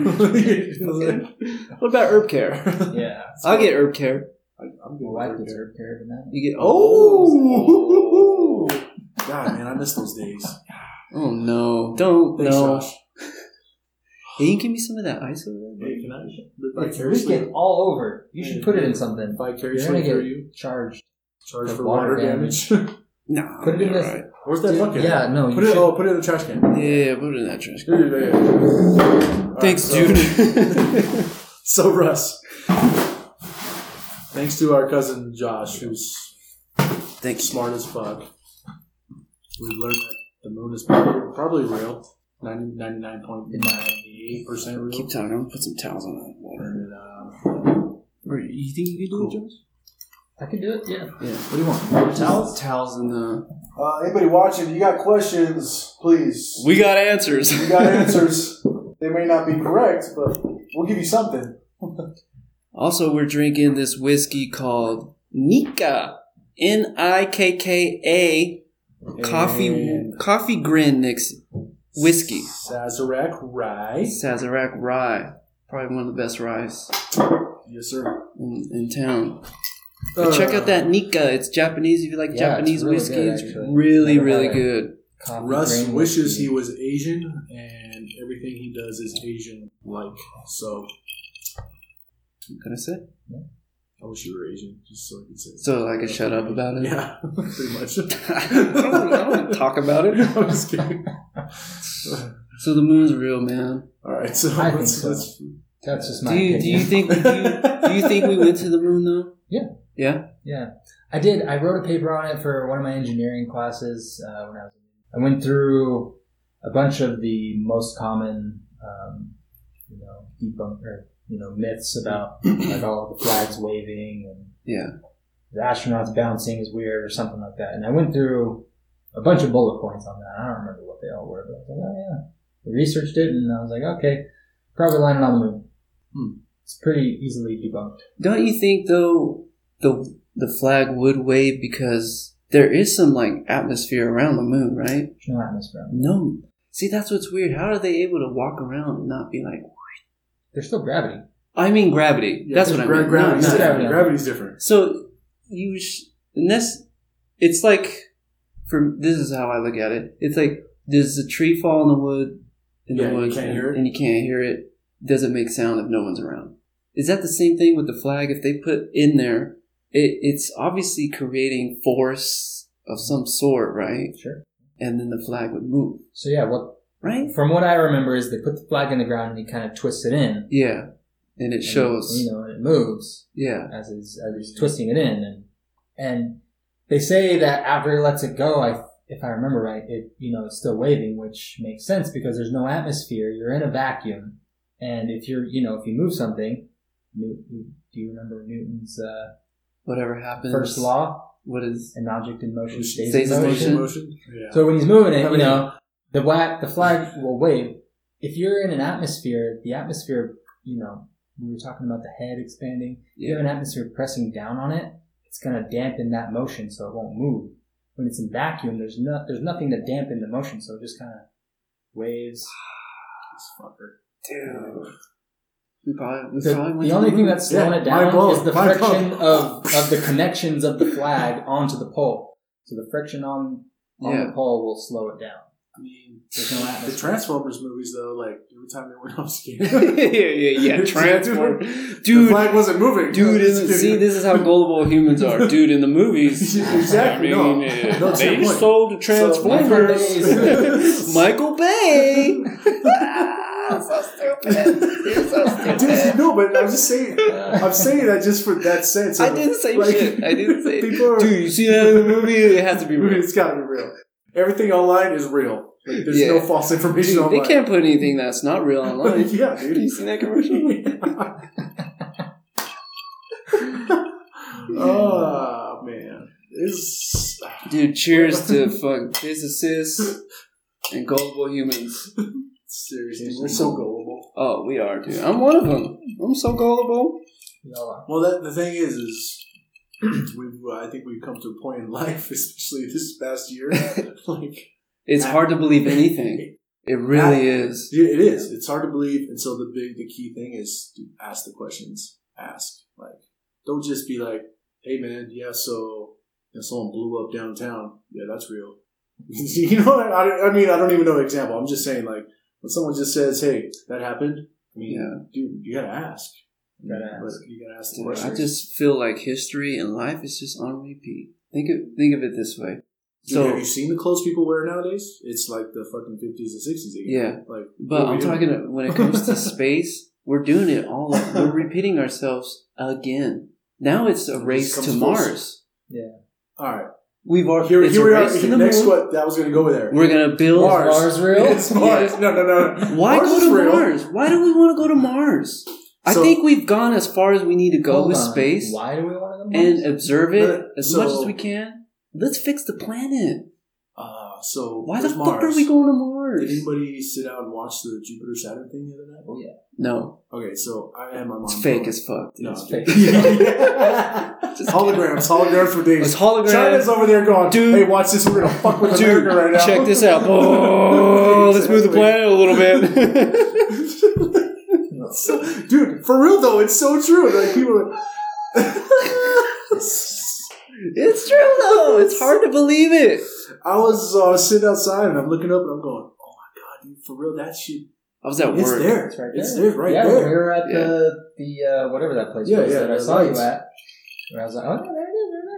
What about herb care? Yeah, I'll get herb care. I'm gonna like the herb care tonight. You get God, man, I miss those days. Oh no! Don't Josh. Hey, you give me some of that ice over there? Hey, can I live vicariously? It's all over. You should put it in something. Vicariously for you? Charged for water damage? Nah. Put it in this. Right. Where's that bucket? Yeah, no. Put it in the trash can. Yeah, put it in that trash can. Yeah. Thanks, right, dude. So, Russ. Thanks to our cousin Josh, who's smart as fuck. We've learned that the moon is probably real. 99.98% real. Keep talking. I'm going to put some towels on that water. You think you can do it, Josh? I can do it, yeah. What do you want? Towels? Towels in the... anybody watching, you got questions, please. We got answers. They may not be correct, but we'll give you something. Also, we're drinking this whiskey called Nikka. Nikka. Coffee Grin Nixie. Whiskey. Sazerac Rye. Probably one of the best ryes. Yes, sir. In town. But check out that Nikka. It's Japanese. If you like Japanese whiskey, it's really good. Russ wishes he was Asian, and everything he does is Asian-like. So, what can I say? Yeah. I wish you were Asian, just so I could say. So I could shut up about it? Yeah, pretty much. I don't want to talk about it. I'm just kidding. So the moon's real, man. All right, so I think so. That's just my opinion. Do you think we went to the moon though? Yeah. I did. I wrote a paper on it for one of my engineering classes when I was. I went through a bunch of the most common, myths about like all the flags waving and the astronauts bouncing is weird or something like that. And I went through a bunch of bullet points on that. I don't remember what they all were, but I was like, I researched it and I was like, okay, probably landing on the moon. It's pretty easily debunked. Don't you think though the flag would wave because there is some like atmosphere around the moon, right? No atmosphere. No. See, that's what's weird. How are they able to walk around and not be like? There's still gravity. I mean gravity. Yeah, that's what I mean. Gravity's different. So, it's like, this is how I look at it. It's like, there's a tree fall in the wood, and you can't hear it. Doesn't make sound if no one's around. Is that the same thing with the flag? If they put in there, it's obviously creating force of some sort, right? Sure. And then the flag would move. So yeah, right? From what I remember is they put the flag in the ground and he kind of twists it in. Yeah. And it shows. And it moves. Yeah. As he's twisting it in. And they say that after he lets it go, if I remember right, it's still waving, which makes sense because there's no atmosphere. You're in a vacuum. And if you move something, do you remember Newton's, whatever happens. First law? What is? An object in motion stays in motion. Yeah. So when he's moving it, the flag will wave. If you're in an atmosphere, the atmosphere, we were talking about the head expanding. If you have an atmosphere pressing down on it, it's going to dampen that motion so it won't move. When it's in vacuum, there's nothing to dampen the motion, so it just kind of waves. This fucker. Dude. The only thing that's slowing it down is the friction of the connections of the flag onto the pole. So the friction on the pole will slow it down. I mean, the Transformers movies, though, like, every time they went off screen. Yeah. Transformers. Dude. The flag wasn't moving. Dude, see, this is how gullible humans are. Dude, in the movies. Exactly. I mean, they sold the Transformers. So Michael Bay. You're so stupid. Dude, no, but I'm just saying. I'm saying that just for that sense. I didn't say shit. I didn't say shit. Dude, you see that in the movie? It has to be real. It's got to be real. Everything online is real. Like, there's no false information online. They can't put anything that's not real online. Yeah, dude. You seen that commercial? Oh, man. Dude, cheers to fucking physicists and gullible humans. Seriously, we're so gullible. Oh, we are, dude. I'm one of them. I'm so gullible. Well, the thing is I think we've come to a point in life, especially this past year. It's hard to believe anything. It really is. It is. It's hard to believe. And so the key thing is to ask the questions. Ask. Don't just be like, hey, man, yeah, so someone blew up downtown. Yeah, that's real. You know, I mean, I don't even know an example. I'm just saying, when someone just says, hey, that happened, I mean, dude, you got to ask. You got to ask the question. I just feel like history and life is just on repeat. Think of it this way. So, have you seen the clothes people wear nowadays? It's like the fucking 50s and 60s again. Yeah. But I'm talking when it comes to space, we're doing it all. We're repeating ourselves again. Now it's a race to Mars. Yeah. All right. We've already. Here we are. Next, what? That was going to go there. We're going to build Mars. Real? It's Mars. Yeah. No. Why go to Mars? Why do we want to go to Mars? I think we've gone as far as we need to go with space. Why do we want to go to Mars? And observe it as much as we can. Let's fix the planet. Why the fuck are we going to Mars? Did anybody sit out and watch the Jupiter Saturn thing the other night? Oh yeah. No. Okay, so I had my mom. It's fake as fuck. No, it's fake. Holograms for days. It's holograms. China's over there going, dude. Hey, watch this. We're gonna fuck with America right now. Check this out. Oh, let's move the planet a little bit. Dude, for real though, it's so true. People. It's true though. It's hard to believe it. I was sitting outside and I'm looking up and I'm going, oh my god, dude, for real, that shit. I was at work. It's there. It's right there. It's there right there. We were at the whatever that place was that I saw you at. And I was like, oh, yeah, there it is. There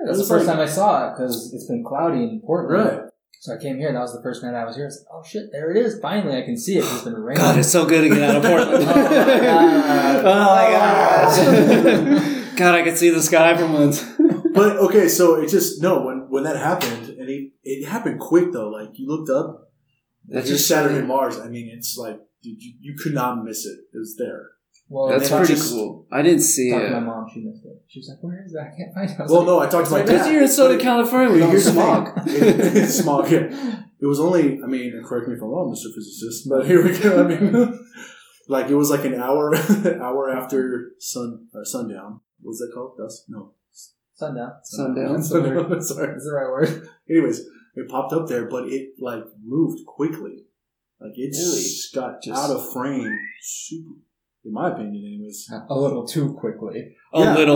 it is. That's the first time I saw it because it's been cloudy in Portland. Right. So I came here and that was the first night I was here. I was like, oh shit, there it is. Finally, I can see it. It's been raining. God, it's so good to get out of Portland. Oh my god. God, I could see the sky from once. But okay, so it just when that happened, and it happened quick though. You looked up, that's just Saturn and Mars. I mean, it's dude, you could not miss it. It was there. Well, that's pretty cool. I didn't see it. My mom, she missed it. She was like, "Where is that? I can't find it." I talked to my dad. You're in Southern California. Here's smog. It's smog. Yeah. It was only. I mean, correct me if I'm wrong, Mr. Physicist, but here we go. I mean, it was an hour after sundown. What was that called? Dusk? No. Sundown. Sundown. Sorry, that's the right word. Anyways, it popped up there, but it moved quickly. It just got out of frame. Super, in my opinion, anyways. A little too quickly. I mean,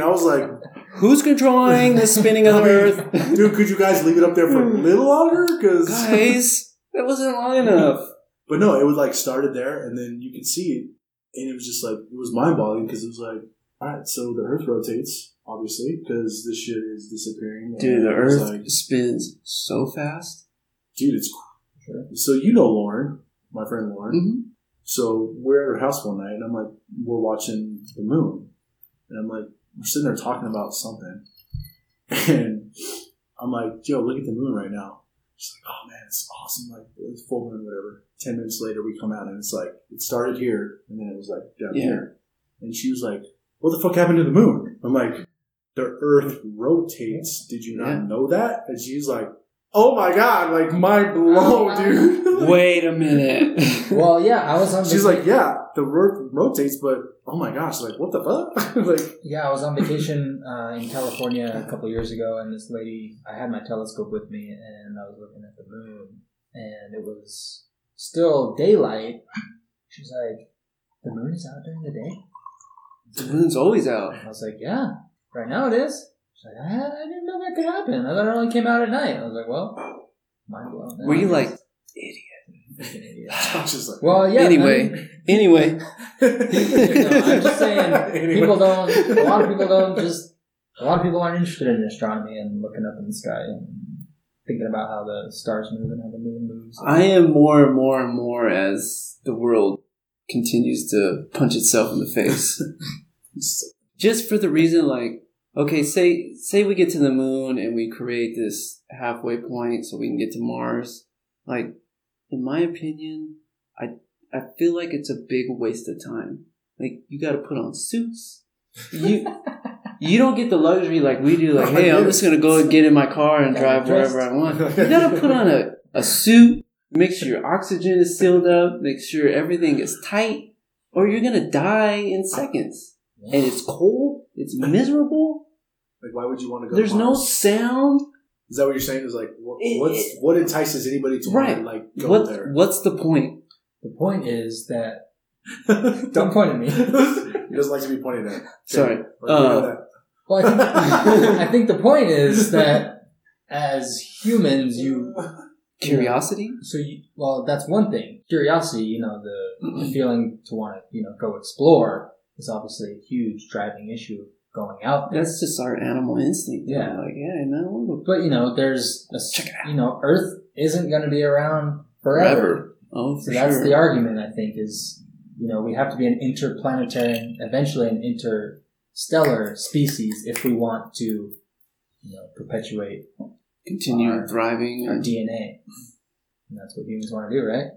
I was like, who's controlling the spinning of the Earth? Dude, could you guys leave it up there for a little longer? Guys, that wasn't long enough. But no, it was started there, and then you could see it, and it was just it was mind-boggling because it was alright, so the Earth rotates, obviously, because this shit is disappearing. Dude, the Earth spins so fast. Dude, it's cool. So Lauren, my friend Lauren. Mm-hmm. So we're at her house one night, and I'm we're watching the moon. And I'm we're sitting there talking about something. And I'm yo, look at the moon right now. She's oh, man, it's awesome. It's full moon, whatever. 10 minutes later, we come out, and it's it started here, and then it was down here. And she was what the fuck happened to the moon? I'm the Earth rotates. Did you not know that? And she's oh my god, mind blown, dude. Wait a minute. Well, yeah, I was on vacation. She's yeah, the Earth rotates, but oh my gosh, what the fuck? Yeah, I was on vacation in California a couple years ago, and this lady, I had my telescope with me, and I was looking at the moon, and it was still daylight. She's the moon is out during the day? The moon's always out. I was yeah, right now it is. She's I didn't know that could happen. I thought it only came out at night. I was well, mind blown. Were you idiot? Josh is well, yeah. Anyway. I'm just saying, a lot of people aren't interested in astronomy and looking up in the sky and thinking about how the stars move and how the moon moves. I am more and more and more as the world continues to punch itself in the face. Just for the reason, okay, say we get to the moon and we create this halfway point so we can get to Mars. In my opinion, I feel it's a big waste of time. You got to put on suits. You don't get the luxury we do. Hey, I'm just going to go and get in my car and drive wherever I want. You got to put on a suit. Make sure your oxygen is sealed up. Make sure everything is tight, or you're gonna die in seconds. Yeah. And it's cold. It's miserable. Like, why would you want to go? There's to Mars? No sound. Is that what you're saying? Is like, what entices anybody to want to like go there? What's the point? The point is that don't point at me. He doesn't like to be pointed at. Sorry. Well, I think the point is that as humans, you. Curiosity? That's one thing. Curiosity, the feeling to want to, go explore is obviously a huge driving issue going out there. That's just our animal instinct. Yeah. But, there's check it out. Earth isn't going to be around forever. Oh, for sure. That's the argument, I think, is, we have to be an interplanetary, eventually an interstellar species if we want to, perpetuate. Continue thriving. Our DNA. And that's what humans want to do, right?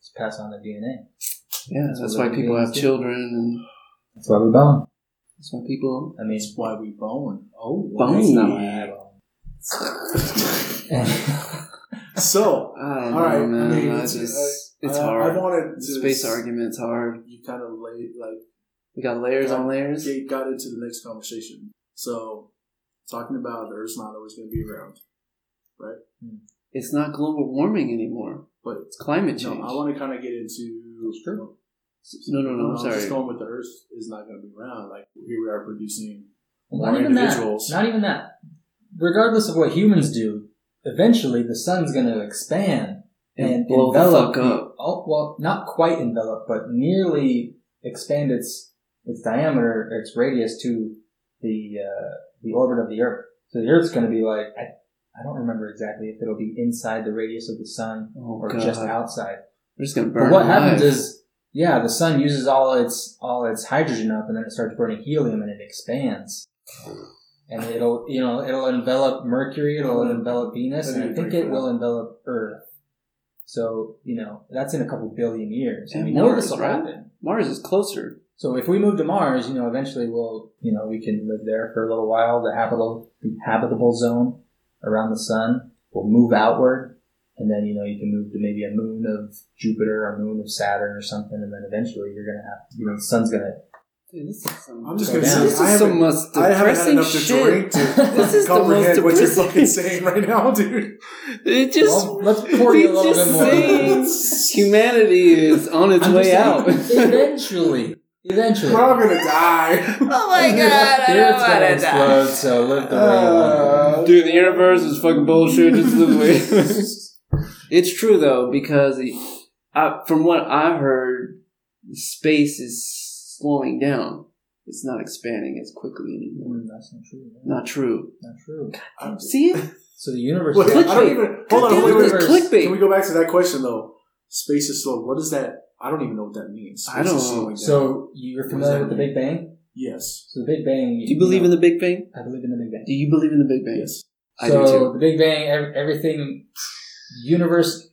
Just pass on their DNA. Yeah, that's why people have children. And that's why we bone. That's why people... that's why we bone. Oh, bone. That's not my bone. So, all right. It's hard. I wanted to... Space argument's hard. You kind of laid, we got layers on layers. Got into the next conversation. So... Talking about the Earth's not always going to be around, right? It's not global warming anymore, but it's climate change. No, I want to kind of get into. Sure. No, sorry. Just going with the Earth is not going to be around. Like here we are producing more individuals. Not even that. Regardless of what humans do, eventually the sun's going to expand and envelop. Not quite envelop, but nearly expand its diameter, its radius to the orbit of the Earth. So the Earth's going to be like, I don't remember exactly if it'll be inside the radius of the sun or just outside. We're just going to burn. But what happens is, the sun uses all its hydrogen up, and then it starts burning helium, and it expands. And it'll envelop Mercury, it'll envelop Venus, and I think it will envelop Earth. So that's in a couple billion years. And Mars, this will happen. Mars is closer. So if we move to Mars, eventually we can live there for a little while. The habitable zone around the sun will move outward, and then you can move to maybe a moon of Jupiter or a moon of Saturn or something, and then eventually you're gonna have the sun's gonna. Dude, this is some. I'm just gonna say this is the most depressing shit. This is the most depressing. What you're fucking saying right now, dude. It just let's pour you a little bit more. Humanity is on its way out. Eventually, we're all gonna die. Oh my god, I don't want to die. So live the way. Dude, the universe is fucking bullshit. Just live the way. It's true though, because from what I've heard, space is slowing down. It's not expanding as quickly anymore. That's not true. Man. Not true. God, see it? So the universe. Wait, clickbait. I don't even. Hold on. Wait. Clickbait. Can we go back to that question though? Space is slow. What is that? I don't even know what that means. I don't know. So you're familiar with the Big Bang? Yes. So the Big Bang... Do you believe in the Big Bang? I believe in the Big Bang. Do you believe in the Big Bang? Yes. I do too. So the Big Bang, everything, universe,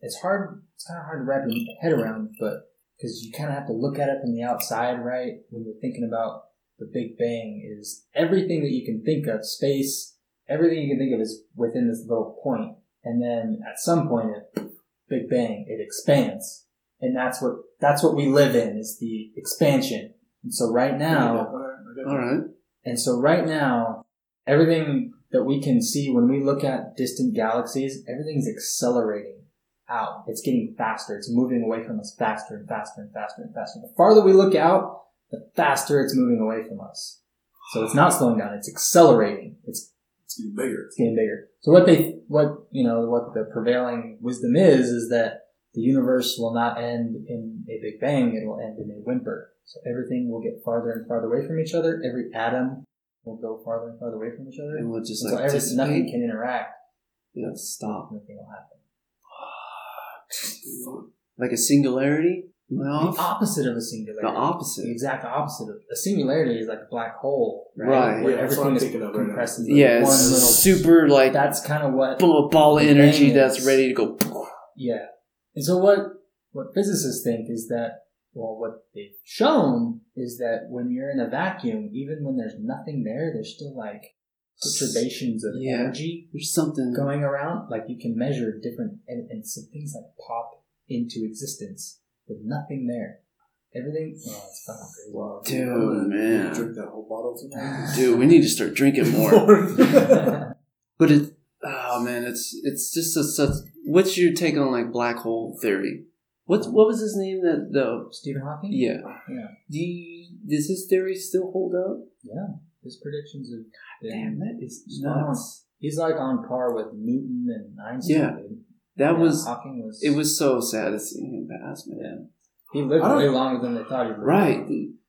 it's hard. It's kind of hard to wrap your head around, but because you kind of have to look at it from the outside, right? When you're thinking about the Big Bang is everything that you can think of, space, everything you can think of is within this little point. And then at some point, Big Bang, it expands. And that's what we live in is the expansion. And so right now, everything that we can see when we look at distant galaxies, everything's accelerating out. It's getting faster. It's moving away from us faster and faster and faster and faster. The farther we look out, the faster it's moving away from us. So it's not slowing down. It's accelerating. It's getting bigger. So what the prevailing wisdom is that the universe will not end in a Big Bang. It will end in a whimper. So everything will get farther and farther away from each other. Every atom will go farther and farther away from each other. And we'll just nothing can interact. Yeah, stop. Nothing will happen. Like a singularity? No. The opposite of a singularity. The exact opposite of a singularity is like a black hole, right? Where everything is compressed into one little super like that's kind of what ball of energy that's ready to go. Yeah. And so what physicists think is that, what they've shown is that when you're in a vacuum, even when there's nothing there, there's still like perturbations of energy. There's something going around. Like, you can measure different, and some things like pop into existence with nothing there. Everything. Oh, it's fucking great. Wow. Dude, man. Drink that whole bottle tonight. Dude, we need to start drinking more. But it. Oh man, it's just such. What's your take on like black hole theory? What was his name that the Stephen Hawking? Yeah. Yeah. Does his theory still hold up? Yeah. His predictions of damn, that is nuts. He's like on par with Newton and Einstein. Yeah. That was Hawking was. It was so sad to see him pass, man. He lived way longer than they thought he would. Right.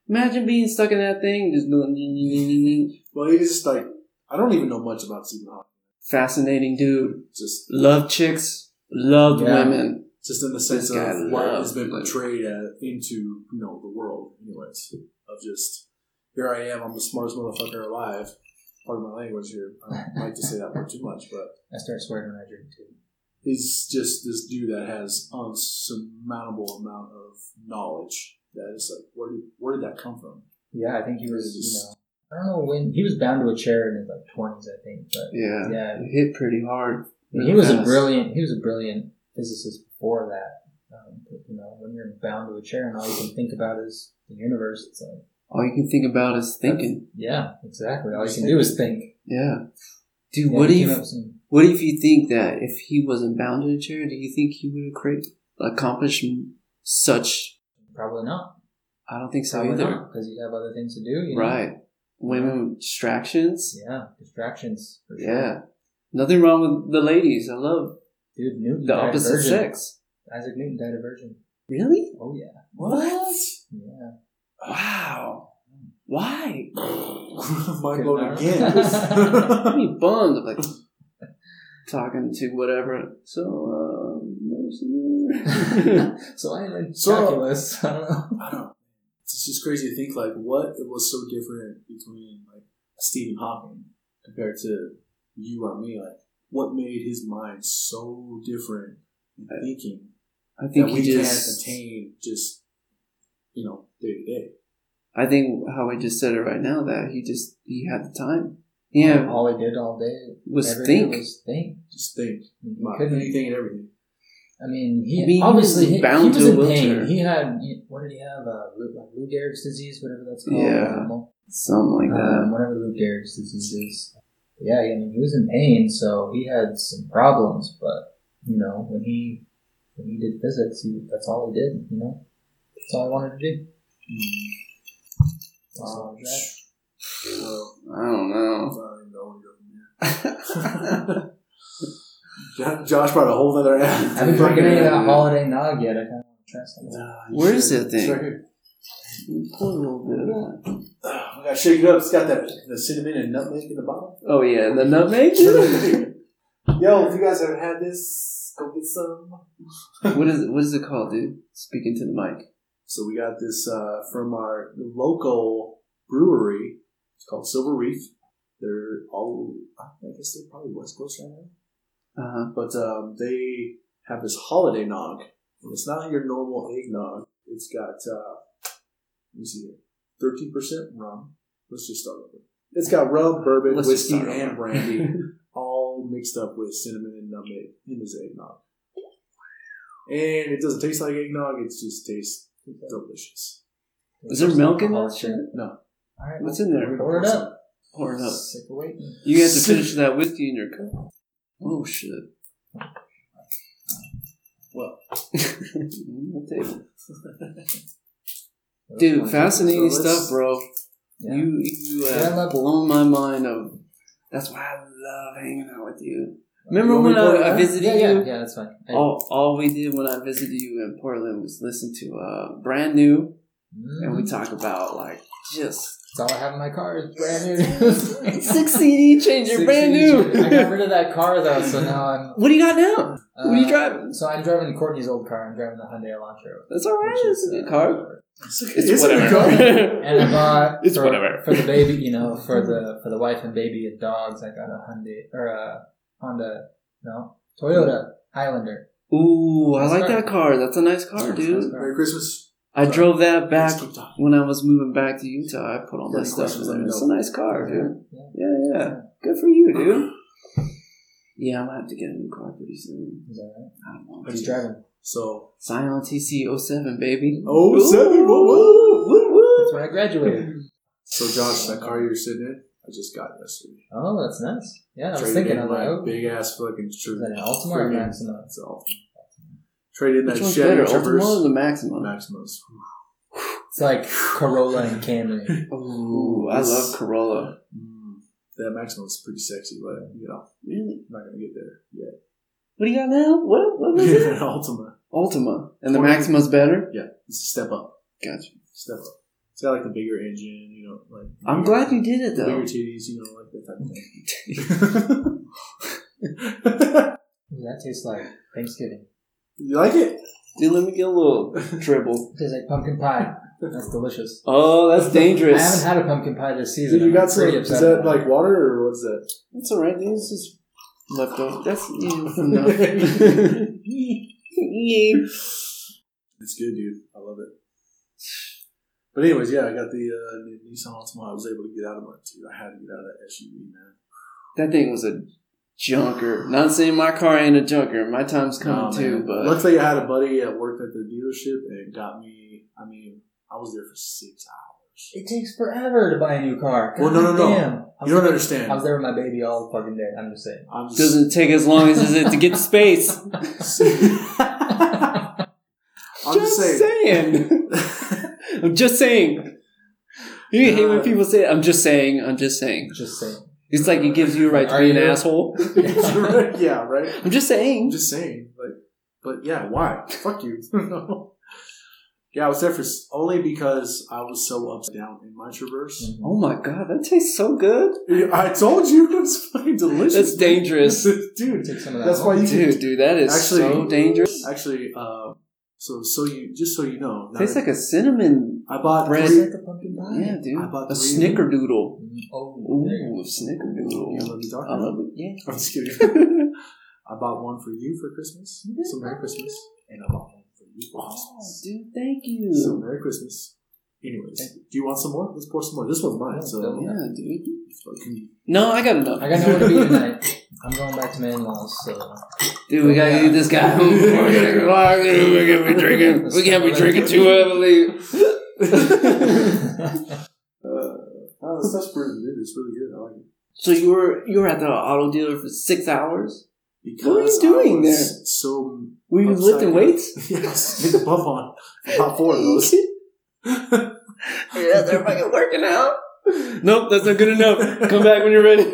Imagine being stuck in that thing, just going. Well, he's just like, I don't even know much about Stephen Hawking. Fascinating dude. Just loved chicks, loved women. Just in the sense of what has been portrayed into, you know, the world, anyways. Of just, here I am, I'm the smartest motherfucker alive. Pardon my language here. I don't like to say that word too much, but I start swearing when I drink too. He's just this dude that has unsurmountable amount of knowledge. That is like, where did that come from? Yeah, I think he was just, I don't know when he was bound to a chair in his like 20s, I think. But yeah, it hit pretty hard. Really he was a brilliant physicist before that. But, you know, when you're bound to a chair and all you can think about is the universe, it's like all you can think about is thinking. Yeah, exactly. All you can do is think. Yeah, dude. Yeah, what if you think that if he wasn't bound to a chair, do you think he would have accomplished such? Probably not. I don't think so either, because you have other things to do. You know? Right. Women distractions. Yeah, distractions. For sure. Yeah, nothing wrong with the ladies. I love dude Newton. The opposite sex. Isaac Newton died a virgin. Really? Oh yeah. What? Yeah. Wow. Why? Mind blown again. I mean, bummed. I'm like talking to whatever. So, so I like calculus. I don't know. It's just crazy to think, like, what it was so different between, like, Stephen Hawking compared to you or me. Like, what made his mind so different in thinking? I think that we can't attain just, you know, day to day. I think how I just said it right now, that he had the time. Yeah. All he did all day was think. Just think. He couldn't anything and everything. I mean, he obviously he was in pain. He had, what did he have? Lou Gehrig's disease, whatever that's called. Yeah, something like that. Whatever Lou Gehrig's disease is. Yeah, I mean, he was in pain, so he had some problems. But you know, when he did physics, that's all he did. You know, that's all he wanted to do. I don't know. Josh brought a whole other ad. I haven't drank any of that holiday nog yet. I kind of want to try some of that. Where is that thing? It's right here. Pour a little bit of that. I gotta shake it up. It's got the cinnamon and nutmeg in the bottom. Oh, yeah, the nutmeg? Yo, if you guys haven't had this, go get some. What is it called, dude? Speaking to the mic. So we got this from our local brewery. It's called Silver Reef. They're all, I guess they're probably West Coast right now. Uh-huh. But they have this holiday nog. It's not your normal eggnog. It's got, let me see here, 13% rum. Let's just start over. It's got rum, bourbon, whiskey, and brandy all mixed up with cinnamon and nutmeg in this eggnog. And it doesn't taste like eggnog. It just tastes delicious. Is there milk in that shit? No. All right, what's in there? Pour it up. Pour it up. Sick of waiting. You have to finish that whiskey in your cup. Oh, shit. Well. Dude, fascinating stuff, bro. Yeah. You blown my mind. That's why I love hanging out with you. Remember when I visited you? Yeah, that's fine. All we did when I visited you in Portland was listen to Brand New. Mm. And we talk about, like, just... That's all I have in my car is Brand New. 6 CD changer, Brand New. I got rid of that car though, so now I'm. What do you got now? What are you driving? So I'm driving Courtney's old car. I'm driving the Hyundai Elantra. That's all right. It's a good car. It's whatever. And I bought for the baby, you know, for the wife and baby and dogs. I got a Hyundai or a Honda, no Toyota Highlander. Ooh, I like that car. That's a nice car, dude. Merry Christmas. I drove that back when I was moving back to Utah. I put all my stuff in there. It's a nice car, dude. Yeah, yeah. Good for you, dude. Yeah, I'm going to have to get a new car pretty soon. Is that right? I don't know. What are you driving? So, Scion TC07, baby. 07, woo-woo. That's when I graduated. So, Josh, that car you're sitting in, I just got yesterday. Oh, that's nice. Yeah, I was thinking of that. Big-ass fucking... Is that an Altima or Maxima? It's an Altima. Traded in that Chevy Traverse. Which one's better, Altima or the Maxima? Maxima's. It's like Corolla and Camry. Ooh, I love Corolla. That Maxima's pretty sexy, but, you know, really? I'm not going to get there yet. What do you got now? What was it? Altima. And the Maxima's better? Yeah. It's a step up. Gotcha. Step up. It's got like the bigger engine, you know. Like I'm glad you did it, though. Bigger titties, you know, like that type of thing. That tastes like Thanksgiving. You like it? Dude, let me get a little dribble. It tastes like pumpkin pie. That's delicious. Oh, that's dangerous. I haven't had a pumpkin pie this season. Dude, you got some, is that like water or what's that? That's all right, dude. This is... Leftover. That's enough. It's good, dude. I love it. But anyways, yeah, I got the Nissan Altima. I was able to get out of my too. I had to get out of that SUV, man. That thing was a junker. Not saying my car ain't a junker. My time's coming too, but luckily I had a buddy that worked at the dealership and got me. I mean, I was there for 6 hours. It takes forever to buy a new car. Well, no. You don't understand. I was there with my baby all fucking day. I'm just saying. Doesn't take as long as it to get to space. I'm just saying. You hate when people say, I'm just saying. It's like it gives you a right to be an asshole. Yeah, right? I'm just saying. Like, but yeah, why? Fuck you. No. Yeah, I was there for only because I was so upside down in my Traverse. Mm-hmm. Oh my god, that tastes so good! I told you it's fucking delicious. That's dangerous, dude. Take some of that. That's why you, dude. That is actually, so dangerous. Actually, so you just so you know, tastes like a cinnamon. I bought bread. Yeah, dude. I bought a snickerdoodle. Oh, ooh, a snickerdoodle. You love the dark. I love it. Yeah, I'm just kidding. I bought one for you for Christmas. Yeah. So Merry Christmas, and I bought one. Oh, dude, thank you. So, Merry Christmas. Anyways, do you want some more? Let's pour some more. This one's mine. So yeah, dude. Okay. No, I got enough. I got nowhere to be tonight. I'm going back to my in-laws, so... Dude, we gotta get this guy home. We can't be drinking too heavily. It's such brilliant, dude. It's really good. I like it. So, you were at the auto dealer for 6 hours? What are you doing there? So were you lifting weights? Yes. Get the bump on. About 4 of those. Yeah, they're fucking working out. Nope, that's not good enough. Come back when you're ready.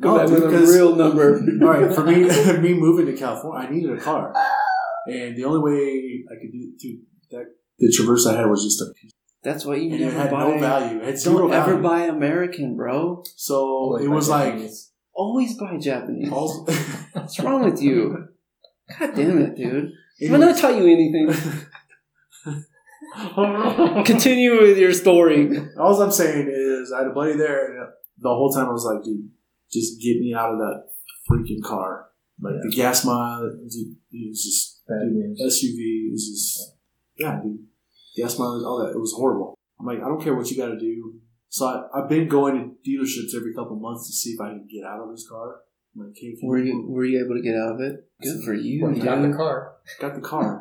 Come back with a real number. All right, for me moving to California, I needed a car. And the only way I could do that, the Traverse I had was just a piece. That's why you never buy. No value. Don't ever buy American, bro. So it was like... Always buy Japanese. What's wrong with you? God damn it, dude. I'm not tell you anything. Continue with your story. All I'm saying is I had a buddy there, and the whole time I was like, dude, just get me out of that freaking car. Like, the gas mileage, it was just SUV. It was just, dude, gas mileage, all that. It was horrible. I'm like, I don't care what you got to do. So I've been going to dealerships every couple months to see if I can get out of this car. I'm like, hey, were you able to get out of it? Good for you. Well, got the car.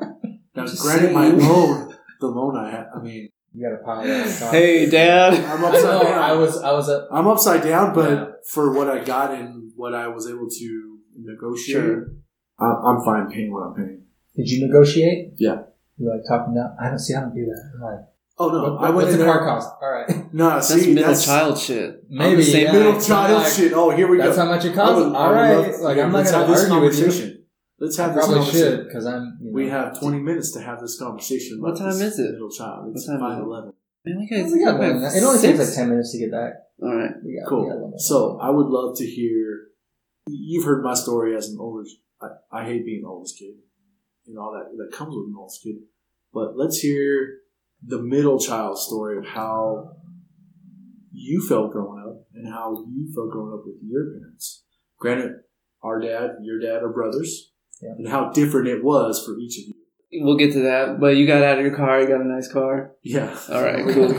Now, granted, my loan, the loan I had. I mean, you got a pile of car. Hey, Dad, I'm upside down. I was up. I'm upside down, but for what I got and what I was able to negotiate, sure. I'm fine paying what I'm paying. Did you negotiate? Yeah. You like talking down? I don't see how to do that. I'm like. Oh, no. What's the car cost? All right. No, that's child shit. Maybe. Yeah, middle child shit. Oh, here we go. That's how much it costs. All right. I'm not going to argue with you. Let's have this conversation. Because we have 20 minutes to have this conversation. What time is it? Middle child. It's 5:11. It only takes like 10 minutes to get back. All right. Cool. So I would love to hear. You've heard my story as an older. I hate being the oldest kid and all that comes with an oldest kid. But let's hear the middle child story of how you felt growing up and how you felt growing up with your parents. Granted, our dad, your dad are brothers, and how different it was for each of you. We'll get to that, but you got out of your car. You got a nice car. Yeah. All right. Cool.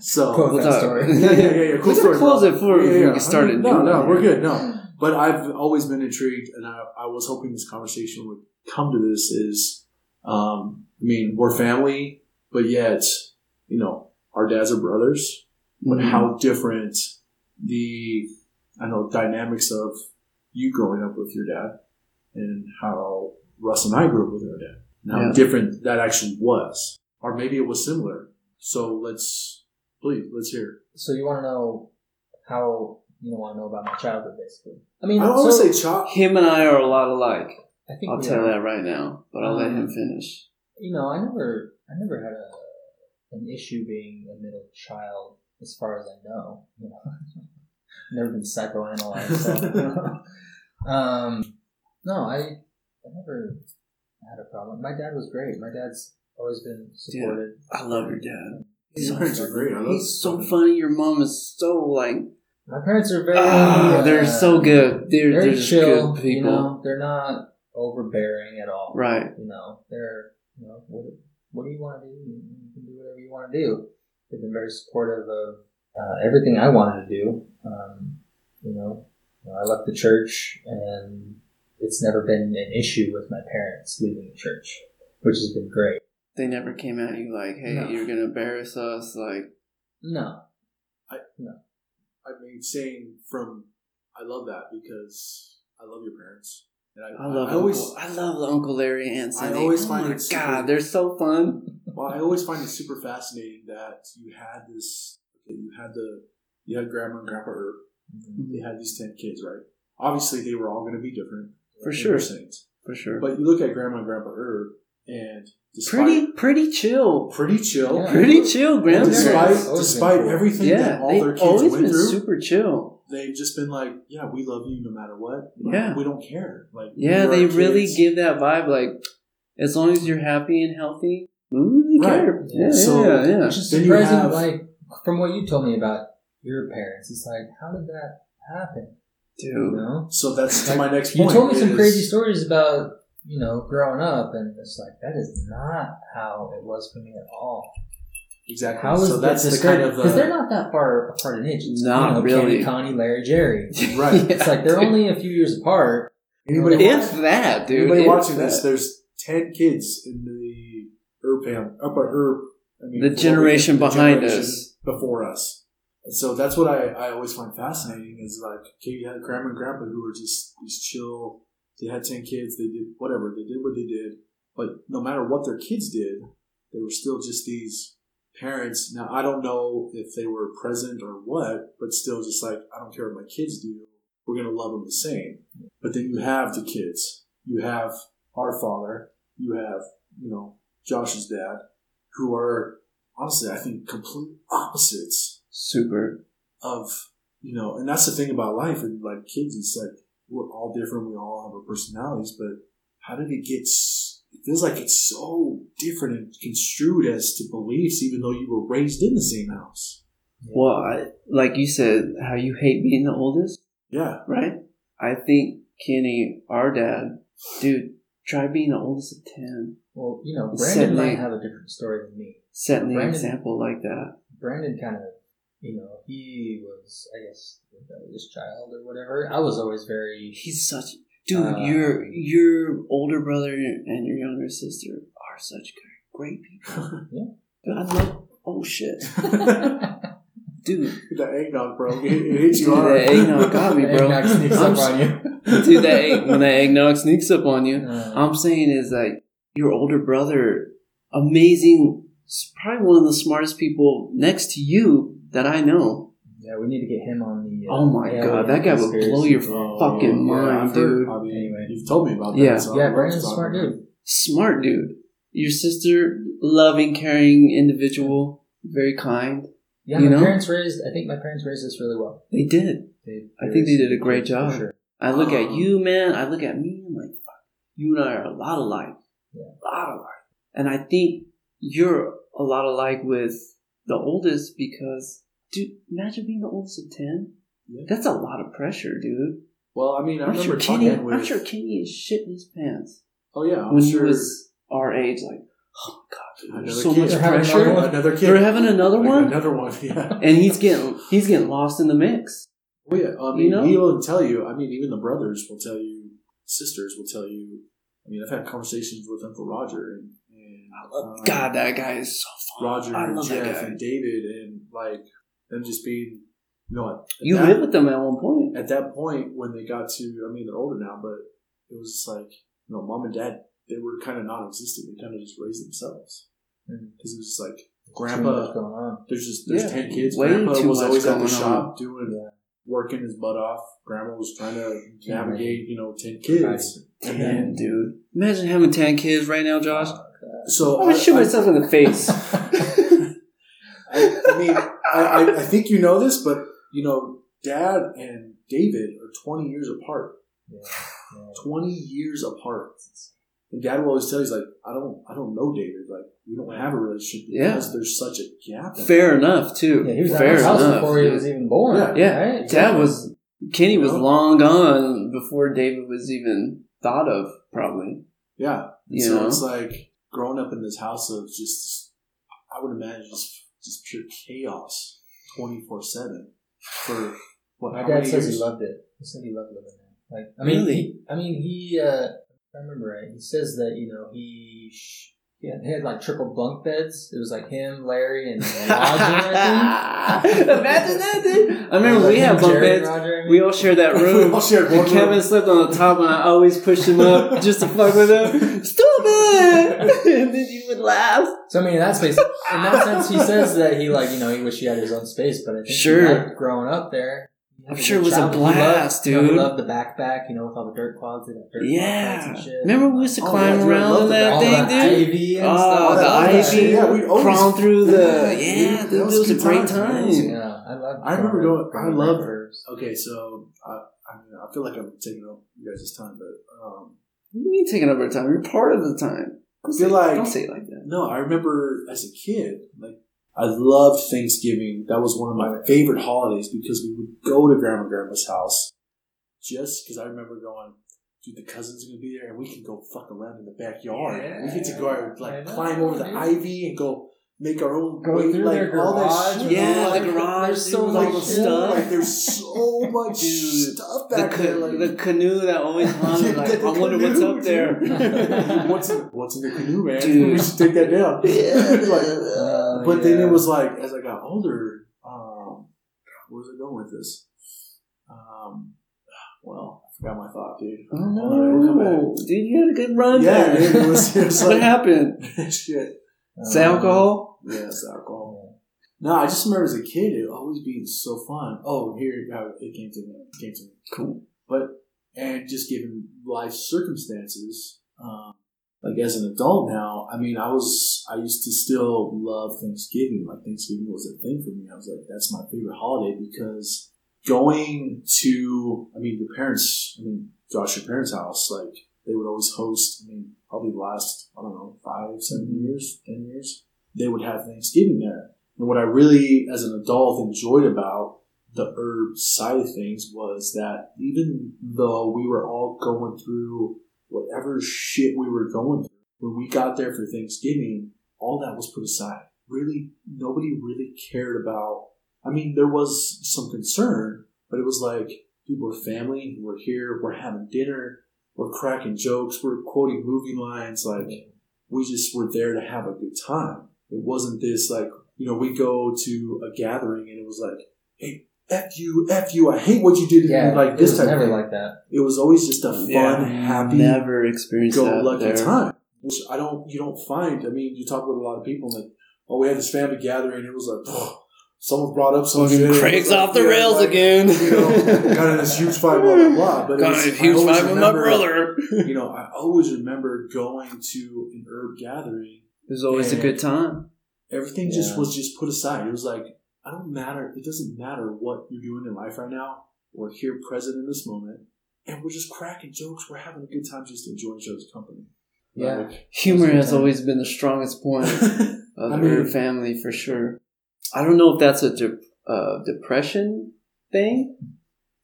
So we'll talk. Story. Yeah. Cool story. Close it before we get started. No, we're good. No, but I've always been intrigued, and I was hoping this conversation would come to this. Is, I mean, we're family, but yet, you know, our dads are brothers. But how different the dynamics of you growing up with your dad and how Russ and I grew up with our dad. How different that actually was, or maybe it was similar. So let's hear. So you want to know how you want to know about my childhood, basically. I mean, I don't want to say child. Him and I are a lot alike. I think I'll tell that right now, but I'll let him finish. You know, I never had an issue being a middle child, as far as I know. You know, never been psychoanalyzed. So. I never had a problem. My dad was great. My dad's always been supportive. Dude, I love your dad. His parents are great. He's so funny. Your mom is so like. My parents are very. They're so good. They're chill. Good people. You know, they're not overbearing at all. Right. You know, they're. You know, what do you want to do? You can do whatever you want to do. They've been very supportive of everything I wanted to do. I left the church and. It's never been an issue with my parents leaving the church, which has been great. They never came at you like, hey, you're going to embarrass us? Like, no. I love that because I love your parents. And I love Uncle Larry and Cindy. They're so fun. Well, I always find it super fascinating that you had Grandma and Grandpa Herb. Mm-hmm. They had these 10 kids, right? Obviously, they were all going to be different. For sure. But you look at Grandma and Grandpa Herb, and pretty chill. Grandma, despite everything that all their kids went been through, super chill. They've just been like, "Yeah, we love you no matter what. Like, we don't care." Like, they really give that vibe. Like, as long as you're happy and healthy, we really care. Yeah. It's just surprising, like from what you told me about your parents, it's like, how did that happen? Dude. You know? So that's like, to my next point. You told me some crazy stories about, you know, growing up, and it's like, that is not how it was for me at all. Exactly. How so that's the kind of... Because they're not that far apart in age. It's not really. Kenny, Connie, Larry, Jerry. Right. It's like, they're only a few years apart. Anybody watching this, there's 10 kids in the Herb family. The generation behind us. Before us. So that's what I always find fascinating is like, okay, you had Grandma and Grandpa who were just these chill. They had 10 kids. They did whatever. They did what they did. But no matter what their kids did, they were still just these parents. Now, I don't know if they were present or what, but still just like, I don't care what my kids do. We're going to love them the same. But then you have the kids. You have our father. You have, you know, Josh's dad, who are honestly, I think, complete opposites. Super of, you know, and that's the thing about life and like kids, it's like we're all different, we all have our personalities, but how did it feels like it's so different and construed as to beliefs, even though you were raised in the same house. Well, like you said, how you hate being the oldest. Yeah. Right? I think Kenny, our dad, dude, try being the oldest of 10. Well, you know, Brandon might have a different story than me. Setting an example like that. Brandon kind of, you know, he was, I guess, the youngest child or whatever. I was always very... He's such... Dude, your older brother and your younger sister are such great people. Yeah. Dude, I love... Oh, shit. Dude. That eggnog, bro. It hits you hard. That eggnog got me, bro. That eggnog sneaks up on you. Dude, when that eggnog sneaks up on you, I'm saying is, like, your older brother, amazing... Probably one of the smartest people next to you that I know. Yeah, we need to get him on the... oh, my God. That guy would blow your fucking mind, dude. I mean, anyway, you've told me about that. Yeah, so Brandon's a smart dude. Smart dude. Your sister, loving, caring individual, very kind. Yeah, I think my parents raised us really well. They did. I think they did a great job. Sure. I look at you, man. I look at me. I'm like, you and I are a lot alike. Yeah. A lot alike. And I think you're a lot alike with... the oldest, because, dude, imagine being the oldest of 10. Yeah. That's a lot of pressure, dude. Well, I mean, I remember talking with... I'm sure Kenny is shit in his pants. Oh, yeah, I'm sure. He was our age, like, oh my God, so much pressure. They're having another one. Another one. Yeah. And he's getting lost in the mix. Well, yeah. I mean, he will tell you. I mean, even the brothers will tell you. Sisters will tell you. I mean, I've had conversations with Uncle Roger and I love, God, that guy is so fun. Roger and Jeff and David and like them just being, you know, you lived with them at one point. At that point, when they got to, I mean, they're older now, but it was just like, you know, mom and dad, they were kind of non-existent. They kind of just raised themselves because it was just like grandpa. Going on. There's 10 kids. Grandpa was always at the shop working his butt off. Grandma was trying to navigate, 10 kids. Damn, dude. Imagine having 10 kids right now, Josh. So I'm going to shoot myself in the face. I mean, I think you know this, but, Dad and David are 20 years apart. Yeah. 20 years apart. And Dad will always tell you, he's like, I don't know David. Like, we don't have a relationship because there's such a gap. Fair enough, too. Yeah, he was out of his house before he was even born. Yeah. Right? Dad was... Kenny was long gone before David was even thought of, probably. Yeah. It's like growing up in this house of just, I would imagine, just pure chaos 24/7 for what? My dad says he loved it. He said he loved living there. Like, he if I remember right, he says that, he had like triple bunk beds. It was like him, Larry, and Roger, I think. Imagine that, dude. I remember we had bunk beds. Roger. We all shared that room. And Kevin slept on the top, and I always pushed him up just to fuck with him. Stupid! And then you would laugh. So, I mean, in that sense, he says that he wished he had his own space, but I think growing up there. I'm sure it was a blast, dude. We loved the backpack, with all the dirt clods and dirt clods and shit. Remember we used to climb around in that thing, dude? The ivy. Yeah, we always crawling through the... Yeah, dude, it was a great time. Yeah, I loved it. I remember going... I love her. Okay, so... I feel like I'm taking up you guys' time, but... What do you mean taking up our time? You're part of the time. Don't say it like that. No, I remember as a kid, I loved Thanksgiving. That was one of my favorite holidays because we would go to Grandma and Grandma's house just because I remember going, dude, the cousins are going to be there and we can go fuck around in the backyard. Yeah. We get to go climb over the ivy and go make our own way. Through their garage. That shit. Yeah, the garage. There's so much stuff. There's so much stuff back there. The canoe that always haunted. I wonder what's up there. What's in the canoe, man? Dude. We should take that down. Yeah. But then it was as I got older, where was I going with this? Well, I forgot my thought, dude. Oh, no. Dude, you had a good run. Yeah, dude. It was what happened? Shit. It's alcohol? Yeah, it's alcohol. No, I just remember as a kid, it always being so fun. Oh, here it came to me. Cool. But, and just given life circumstances, as an adult now, I mean, I used to still love Thanksgiving. Like, Thanksgiving was a thing for me. I was like, that's my favorite holiday because going to, your parents, Josh, your parents' house, they would always host, probably the last, 5, 7 years, 10 years, they would have Thanksgiving there. And what I really, as an adult, enjoyed about the herb side of things was that even though we were all going through whatever shit we were going through, when we got there for Thanksgiving, all that was put aside. Really, nobody really cared about, there was some concern, but it was dude, we're family, we're here, we're having dinner. We're cracking jokes. We're quoting movie lines. We just were there to have a good time. It wasn't this, we go to a gathering and it was like, hey, F you. I hate what you did. Yeah, this type of thing. It was never like that. It was always just a fun, happy, never experienced go-lucky time. Which you don't find. You talk with a lot of people and we had this family gathering. It was someone brought up something. Craig's off the rails again. Got in this huge fight, blah, blah, blah. But got in a huge fight with my brother. I always remember going to an herb gathering. It was always a good time. Everything just was just put aside. It was I don't matter. It doesn't matter what you're doing in life right now. We're here present in this moment. And we're just cracking jokes. We're having a good time just enjoying each other's company. Yeah. Humor has always been the strongest point of herb family for sure. I don't know if that's a depression thing.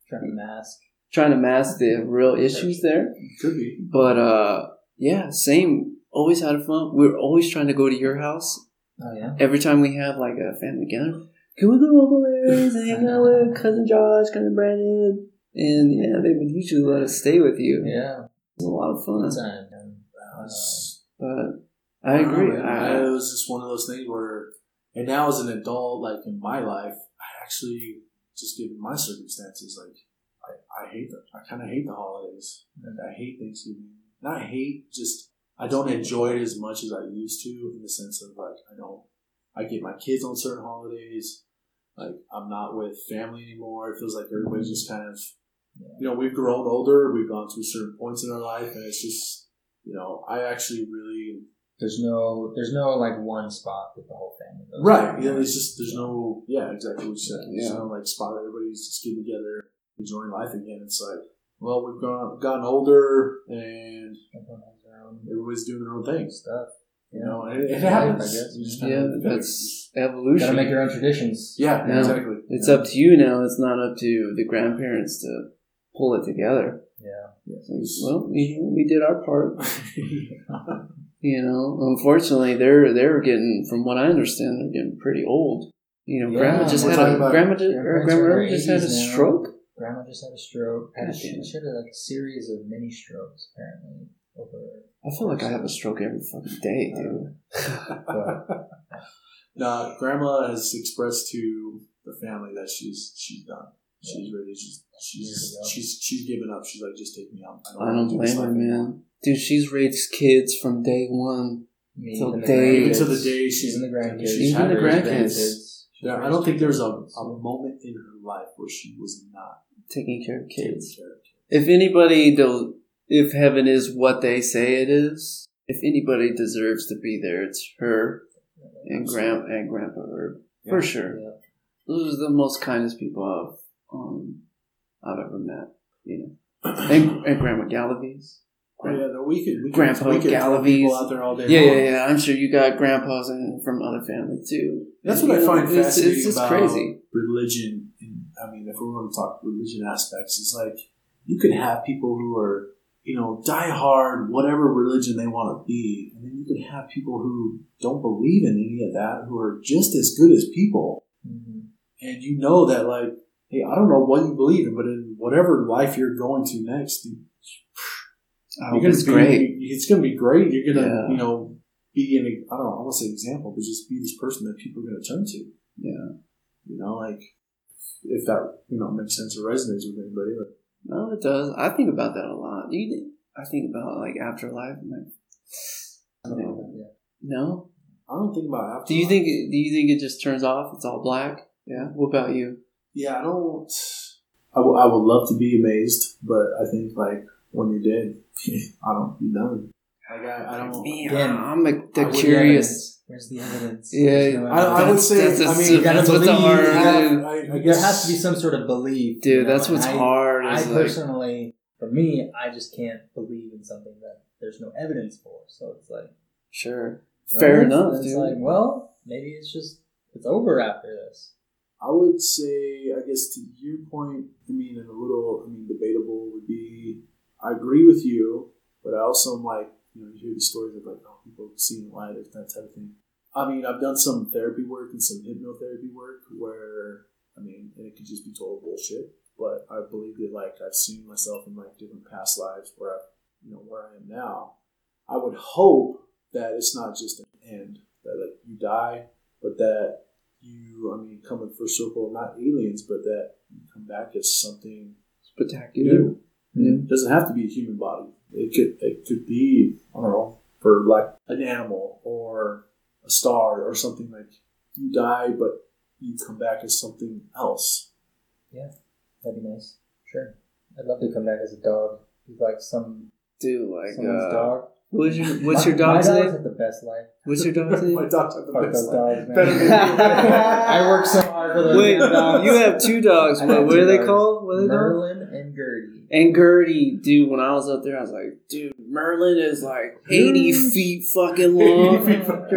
Trying to mask the real issues there. Could be. But, yeah, same. always out of fun. We're always trying to go to your house. Oh, yeah? Every time we have, like, a family gathering. Can we go over there and hang out with Cousin Josh, Cousin Brandon? And, yeah, they would usually let us stay with you. Yeah. It was a lot of fun. But I agree. It was just one of those things where, and now as an adult, like, in my life, I actually, just given my circumstances, like, I hate them. I kind of hate the holidays. And I hate Thanksgiving. And I hate just... I don't enjoy it as much as I used to, in the sense of, like, I get my kids on certain holidays. Like, I'm not with family anymore. It feels like everybody's just kind of, you know, we've grown older. We've gone through certain points in our life. And it's just, you know, I actually really... There's no like, one spot with the whole family. Right. Yeah, it's just, there's no... Yeah, exactly what you said. Yeah. There's no, like, spot. Everybody's just getting together, enjoying life again. It's like, well, we've gotten older, and... Everybody's doing their own thing. Stuff. You know, it happens. I guess. That's evolution. Gotta make your own traditions. Yeah, exactly. It's up to you now. It's not up to the grandparents to pull it together. Yeah. Well, we did our part. You know, unfortunately, they're getting, from what I understand, they're getting pretty old. You know, Grandma just had a stroke. Grandma just had a stroke. She had a series of mini strokes, apparently. I feel like I have a stroke every fucking day, dude. Nah, Grandma has expressed to the family that she's done. She's ready. She's given up. She's like, just take me out. I don't blame her, man. Dude, she's raised kids from day one till the day she's in the grandkids. Yeah, I don't think there's a moment in her life where she was not taking care of kids. If anybody does. If heaven is what they say it is, if anybody deserves to be there, it's her and Grandpa Herb, for sure. Yeah. Those are the most kindest people I've ever met, you know. And Grandma Galabies. We could Galabies. People out there all day long. I'm sure you got grandpas and from other families too. That's what I find fascinating. It's just about crazy. Religion. I mean, if we want to talk religion aspects, it's like you could have people who are, you know, die hard, whatever religion they want to be. And then you could have people who don't believe in any of that, who are just as good as people. Mm-hmm. And you know that, like, hey, I don't know what you believe in, but in whatever life you're going to next, it's going to be great. You're going to, you know, be an, I don't know, I won't say example, but just be this person that people are going to turn to. Yeah. You know, like, if that, you know, makes sense or resonates with anybody, but. No, it does. I think about that a lot. I think about, like, afterlife. And like, I don't know. Yeah. No? I don't think about afterlife. Do you think it just turns off? It's all black? Yeah? What about you? Yeah, I don't... I would love to be amazed, but I think, like, when you're dead, I don't... You're done. Like, I don't... Damn, I'm, like, the curious... Where's the evidence? Yeah, no evidence. I would say, you gotta believe. There has to be some sort of belief. Dude, you know? That's what's hard. I personally, for me, I just can't believe in something that there's no evidence for. So it's like... Sure. Fair enough, dude. It's like, well, maybe it's just, it's over after this. I would say, I guess to your point, debatable would be, I agree with you, but I also am like, you know, you hear these stories of, like, people seeing light, that type of thing. I mean, I've done some therapy work and some hypnotherapy work where, and it could just be total bullshit, but I believe that, like, I've seen myself in, like, different past lives where where I am now. I would hope that it's not just an end, that, like, you die, but that you, come in first circle, not aliens, but that you come back as something spectacular. New. Mm-hmm. It doesn't have to be a human body. It could be, I don't know, for like an animal or a star or something. Like, you die, but you come back as something else. Yeah, that'd be nice. Sure. I'd love to come back as a dog. He's like someone's dog. What's your dog's name? My dog's had the best life. What's your dog's name? My dog's had the best life. Better than you. I work so hard out for those. Wait, you have two dogs. What are they called? Merlin and Gertie. And Gertie, dude, when I was up there, I was like, dude, Merlin is like 80 feet fucking long.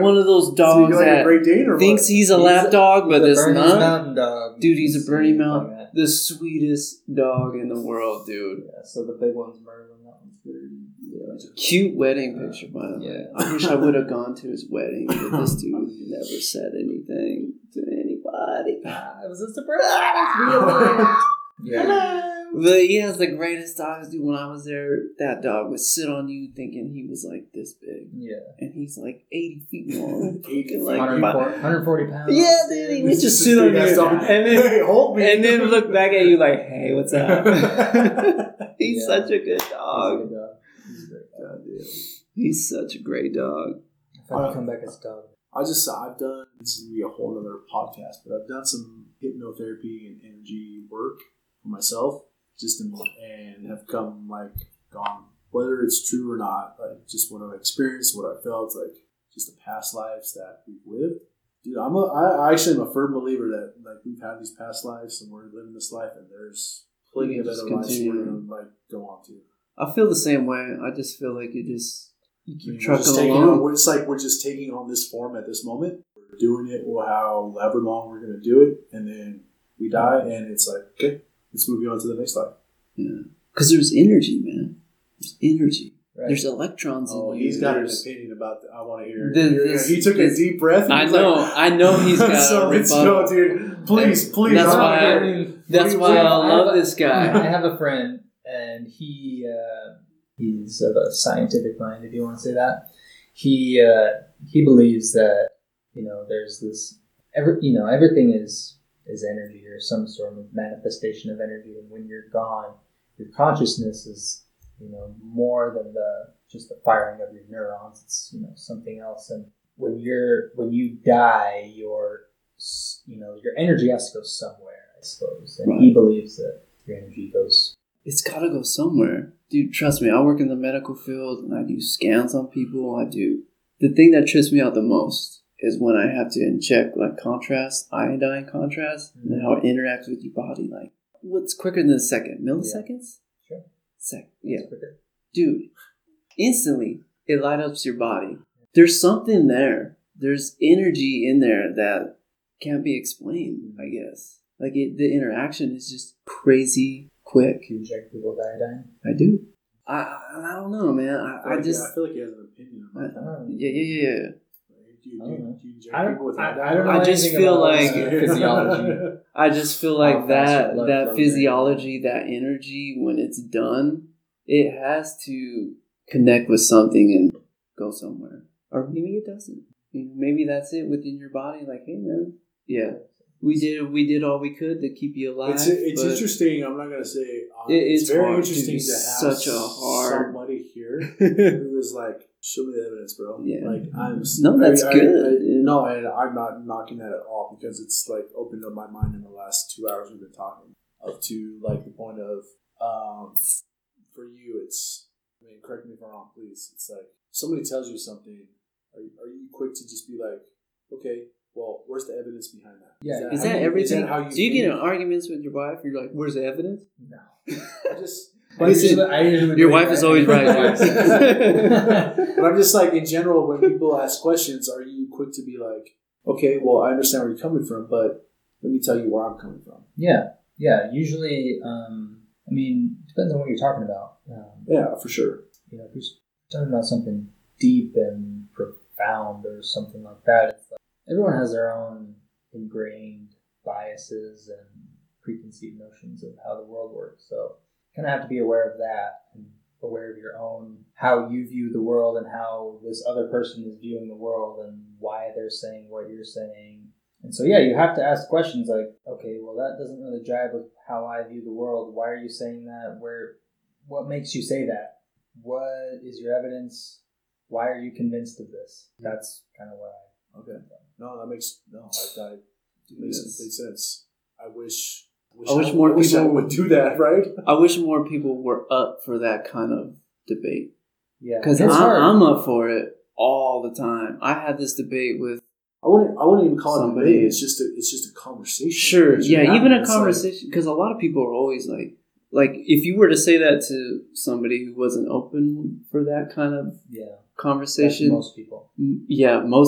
One of those dogs that thinks he's a lap dog, but it's not. Dude, he's a Bernie Mountain. The sweetest dog in the world, dude. Yeah, so the big one's Merlin. That one's Gertie. Cute wedding picture, by the way. I wish I would have gone to his wedding, but this dude never said anything to anybody. It was a surprise. Yeah. But he has the greatest dogs, dude. When I was there, that dog would sit on you thinking he was like this big. Yeah. And he's like 80 feet long. Like 140 pounds. Yeah, dude. He would just sit on you and then look back at you like, hey, what's up? He's such a good dog. He's a good dog. He's such a great dog. I thought I'd come back as a dog. I've done, this is going to be a whole other podcast, but I've done some hypnotherapy and energy work for myself, and have come, gone, whether it's true or not, just what I've experienced, what I felt, just the past lives that we've lived. Dude, I actually am a firm believer that, we've had these past lives, and we're living this life, and there's plenty of other lives we're going to, go on to. I feel the same way. I just feel like you keep trucking along. It's like we're just taking on this form at this moment. We're doing it however long we're going to do it. And then we die and it's like, okay, let's move on to the next life. Yeah. Because there's energy, man. There's energy. Right. There's electrons in you. He's got an opinion about that. I want to hear it. He took a deep breath. I know he's got go, dude. Please. That's why I love this guy. I have a friend. And he's of a scientific mind, if you want to say that. He believes that there's this everything is energy or some sort of manifestation of energy, and when you're gone, your consciousness is more than just the firing of your neurons. It's something else, and when you die, your energy has to go somewhere, I suppose. And He believes that your energy goes. It's got to go somewhere. Dude, trust me, I work in the medical field and I do scans on people. The thing that trips me out the most is when I have to inject iodine contrast, and how it interacts with your body. What's quicker than a second? Milliseconds? Yeah. Sure. Yeah. Dude, instantly it light up your body. There's something there. There's energy in there that can't be explained, I guess. The interaction is just crazy. Quick. You inject people with iodine? I do. I don't know, man. I feel like he has an opinion about that. Yeah. Do you inject people with iodine? I don't know. I just feel like physiology. I just feel like that physiology, that energy, when it's done, it has to connect with something and go somewhere. Or maybe it doesn't. Maybe that's it within your body. Like, hey, man. Yeah. We did all we could to keep you alive. It's interesting. I'm not going to say. It's very hard, interesting to have somebody here who is like, show me the evidence, bro. Yeah. That's good. I'm not knocking that at all, because it's opened up my mind in the last 2 hours we've been talking. Up to the point of, for you, it's, correct me if I'm wrong, please. It's somebody tells you something. Are you quick to just be like, okay. Well, where's the evidence behind that? Yeah, is that everything? Is that how you get in arguments with your wife? You're like, "Where's the evidence?" No, your wife is always right. But I'm just in general, when people ask questions, are you quick to be like, "Okay, well, I understand where you're coming from, but let me tell you where I'm coming from." Yeah. Usually, depends on what you're talking about. Yeah, for sure. If you're talking about something deep and profound or something like that, it's everyone has their own ingrained biases and preconceived notions of how the world works. So you kind of have to be aware of that and aware of your own, how you view the world and how this other person is viewing the world and why they're saying what you're saying. And so, yeah, you have to ask questions like, okay, well, that doesn't really jive with how I view the world. Why are you saying that? What makes you say that? What is your evidence? Why are you convinced of this? That's kind of what I... Okay. No, that makes complete sense. I wish more people would do that, right? I wish more people were up for that kind of debate. Yeah, because I'm up for it all the time. I had this debate with I wouldn't even call it a debate. It's just a conversation. Sure, yeah, even a conversation, because a lot of people are always like if you were to say that to somebody who wasn't open for that kind of conversation, most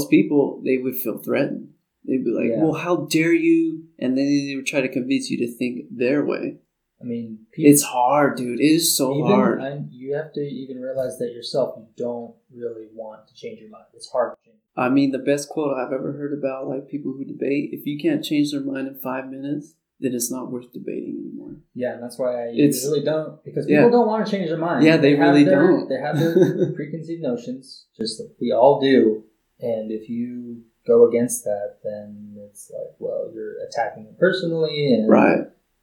people they would feel threatened. They'd be like, "Well, how dare you?" And then they would try to convince you to think their way. I mean, it's hard, dude. It is so hard. You have to even realize that yourself. You don't really want to change your mind. It's hard to change. I mean, the best quote I've ever heard about, like, people who debate, if you can't change their mind in 5 minutes, then it's not worth debating anymore. Yeah, and that's why I usually don't, because people don't want to change their mind. Yeah, they really don't. They have their preconceived notions, just like we all do. And if you go against that, then it's like, well, you're attacking them personally. And right.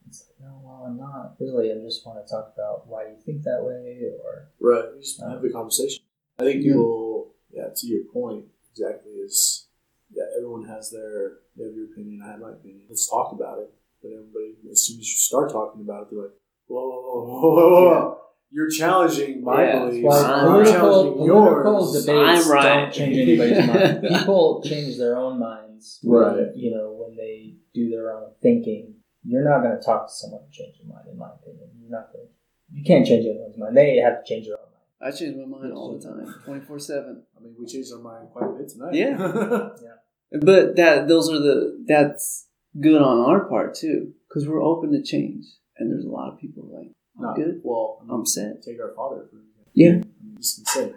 It's like, no, well, I'm not really. I just want to talk about why you think that way, or right. Just have the conversation. I think people, to your point, exactly is everyone has they have your opinion. I have my opinion. Let's talk about it. But everybody, as soon as you start talking about it, they're like, whoa. You're challenging my beliefs. I'm challenging yours. Debates I'm right. Don't change anybody's mind. People change their own minds. Right. When they do their own thinking. You're not going to talk to someone to change their mind, in my opinion. You can't change anyone's mind. They have to change their own mind. I change my mind all the time, 24/7. I mean, we changed our mind quite a bit tonight. Yeah. Yeah. But that's good on our part, too, because we're open to change. And there's a lot of people like, not good. Well, I'm sad. Take our father for example. Yeah. I'm just insane.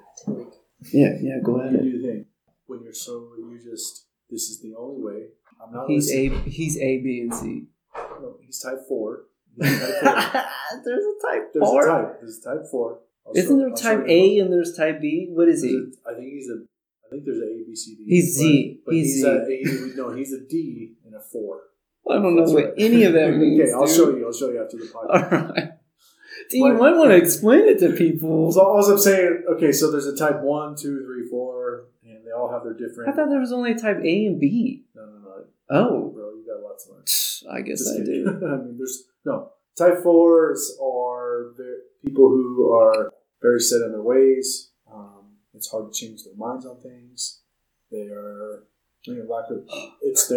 Yeah, go ahead. You do the thing. When you're so, you just, this is the only way. I'm not listening. He's A, B, and C. No, he's type 4. There's a type 4. Isn't there type A and there's type B? What is he? I think there's an A, B, C, D. He's Z. But he's Z. He's a D and a 4. Well, I don't know what any of that means. Okay, I'll show you after the podcast. All right. Dude, you might want to explain it to people. So all I'm saying, okay, so there's a type 1, 2, 3, 4, and they all have their different... I thought there was only type A and B. No. Oh. Bro, you got lots of money. I guess I do. I mean, type 4s are people who are very set in their ways. It's hard to change their minds on things. They are... it's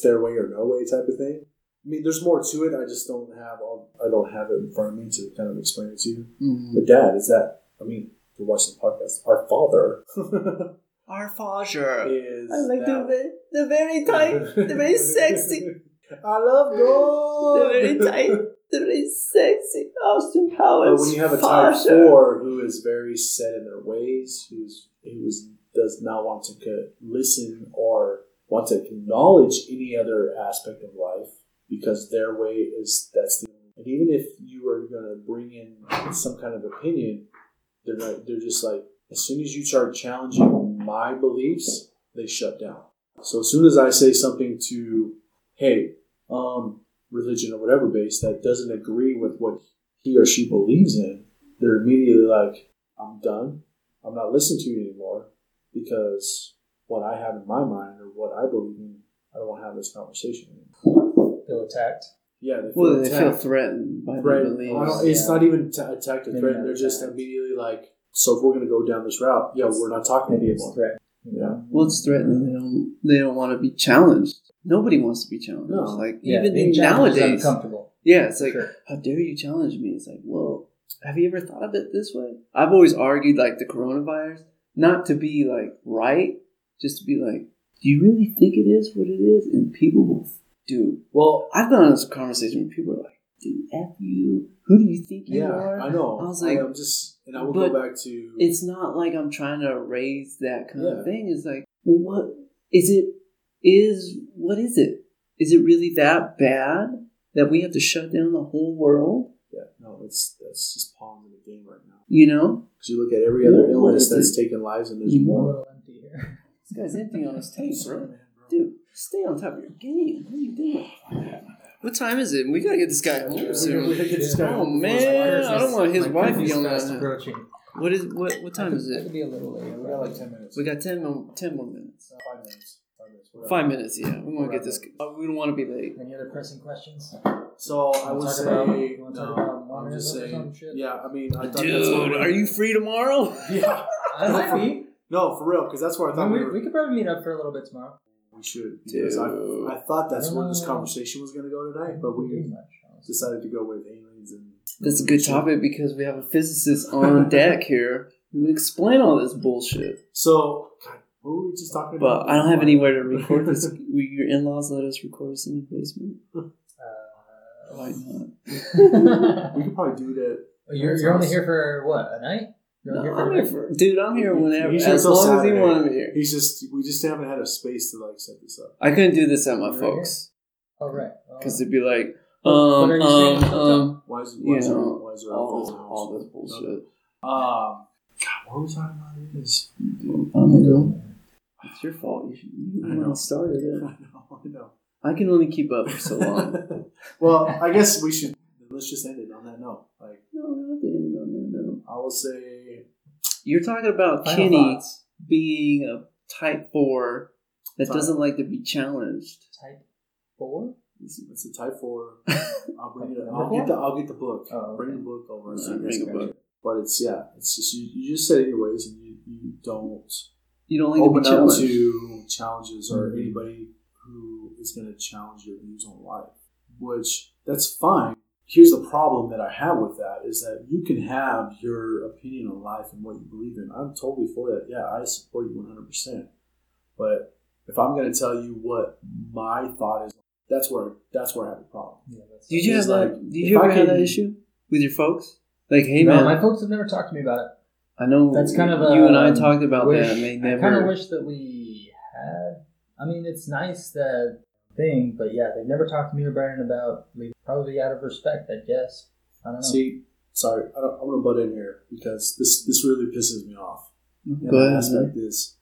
their way or no way type of thing. I mean, there's more to it. I just don't have it in front of me to kind of explain it to you. Mm-hmm. But Dad, if you're watching the podcast, our father is, I like the very tight, the very sexy. I love gold. The very tight, the very sexy Austin Powers. But when you have a type 4 who is very set in their ways, who does not want to listen or want to acknowledge any other aspect of life. Because their way that's the only way. And even if you are going to bring in some kind of opinion, they're just like, as soon as you start challenging my beliefs, they shut down. So as soon as I say something to, hey, religion or whatever base that doesn't agree with what he or she believes in, they're immediately like, I'm done. I'm not listening to you anymore because what I have in my mind or what I believe in, I don't want to have this conversation anymore. Feel attacked. Yeah, they feel threatened by their beliefs. It's not even attacked or threatened. They're just immediately like, so if we're going to go down this route, we're not talking to people. Yeah. Well, it's threatening. They don't want to be challenged. Nobody wants to be challenged. No. Like even nowadays, is uncomfortable. Yeah, it's like, how dare you challenge me? It's like, well, have you ever thought of it this way? I've always argued like the coronavirus, not to be like right, just to be like, do you really think it is what it is? And people will. Dude, well, I've been on this conversation where people are like, dude, F you. Who do you think you are? I know. I was like, I'm just, and I will go back to. It's not like I'm trying to raise that kind of thing. It's like, well, what is it? Is it really that bad that we have to shut down the whole world? Yeah, no, that's just palm in the game right now. Because you look at every other illness that's taking lives and there's more. Empty here. This guy's empty on his tape, bro. Dude, stay on top of your game. What are you doing? What time is it? We gotta get this guy home soon. Oh man, I don't want his wife yelling at him. What time is it? It'll be a little later. We got like 10 minutes. We got 10 more minutes. 5 minutes. 5 minutes. Yeah, we want to get this. We don't want to be late. Any other pressing questions? So I would say no. I'm just saying. Yeah, I mean, dude, are you free tomorrow? Yeah, I might be. No, for real, because that's where I thought we could probably meet up for a little bit tomorrow. We should, because I thought that's where this conversation was going to go tonight, but we decided to go with aliens. And that's a good topic because we have a physicist on deck here who explain all this bullshit. So, God, what were we just talking about? But I don't have anywhere to record this. Your in-laws let us record this in the basement? Why not? We could probably do that. You're only here for what, a night? I'm here whenever. As long as you want me here. We just haven't had a space to like set this up. I couldn't do this at my folks. All right. Because they'd be like, why is it all this bullshit? God, what are we talking about here? It's your fault. You started it. I know. I can only keep up for so long. Well, I guess we should. Let's just end it on that note. Like, no. I will say you're talking about Kenny being a type 4 that doesn't like to be challenged. Type 4? It's a type 4. I'll get the book. Bring the book over. Bring a book. But it's just you just say it anyways, and you don't like open to be challenged. To challenges or anybody who is going to challenge your views on life, which that's fine. Here's the problem that I have with that is that you can have your opinion on life and what you believe in. I'm totally for that. Yeah, I support you 100%. But if I'm going to tell you what my thought is, that's where I have a problem. Yeah, did you ever have that issue with your folks? Like, hey, man, my folks have never talked to me about it. I know that's kind of you and I talked about that. And they never. I kind of wish that we had. I mean, it's nice that thing, but yeah, they've never talked to me or Brandon about. Probably out of respect, I guess. I don't know. See, sorry, I want to butt in here because this really pisses me off. Mm-hmm. And the aspect is,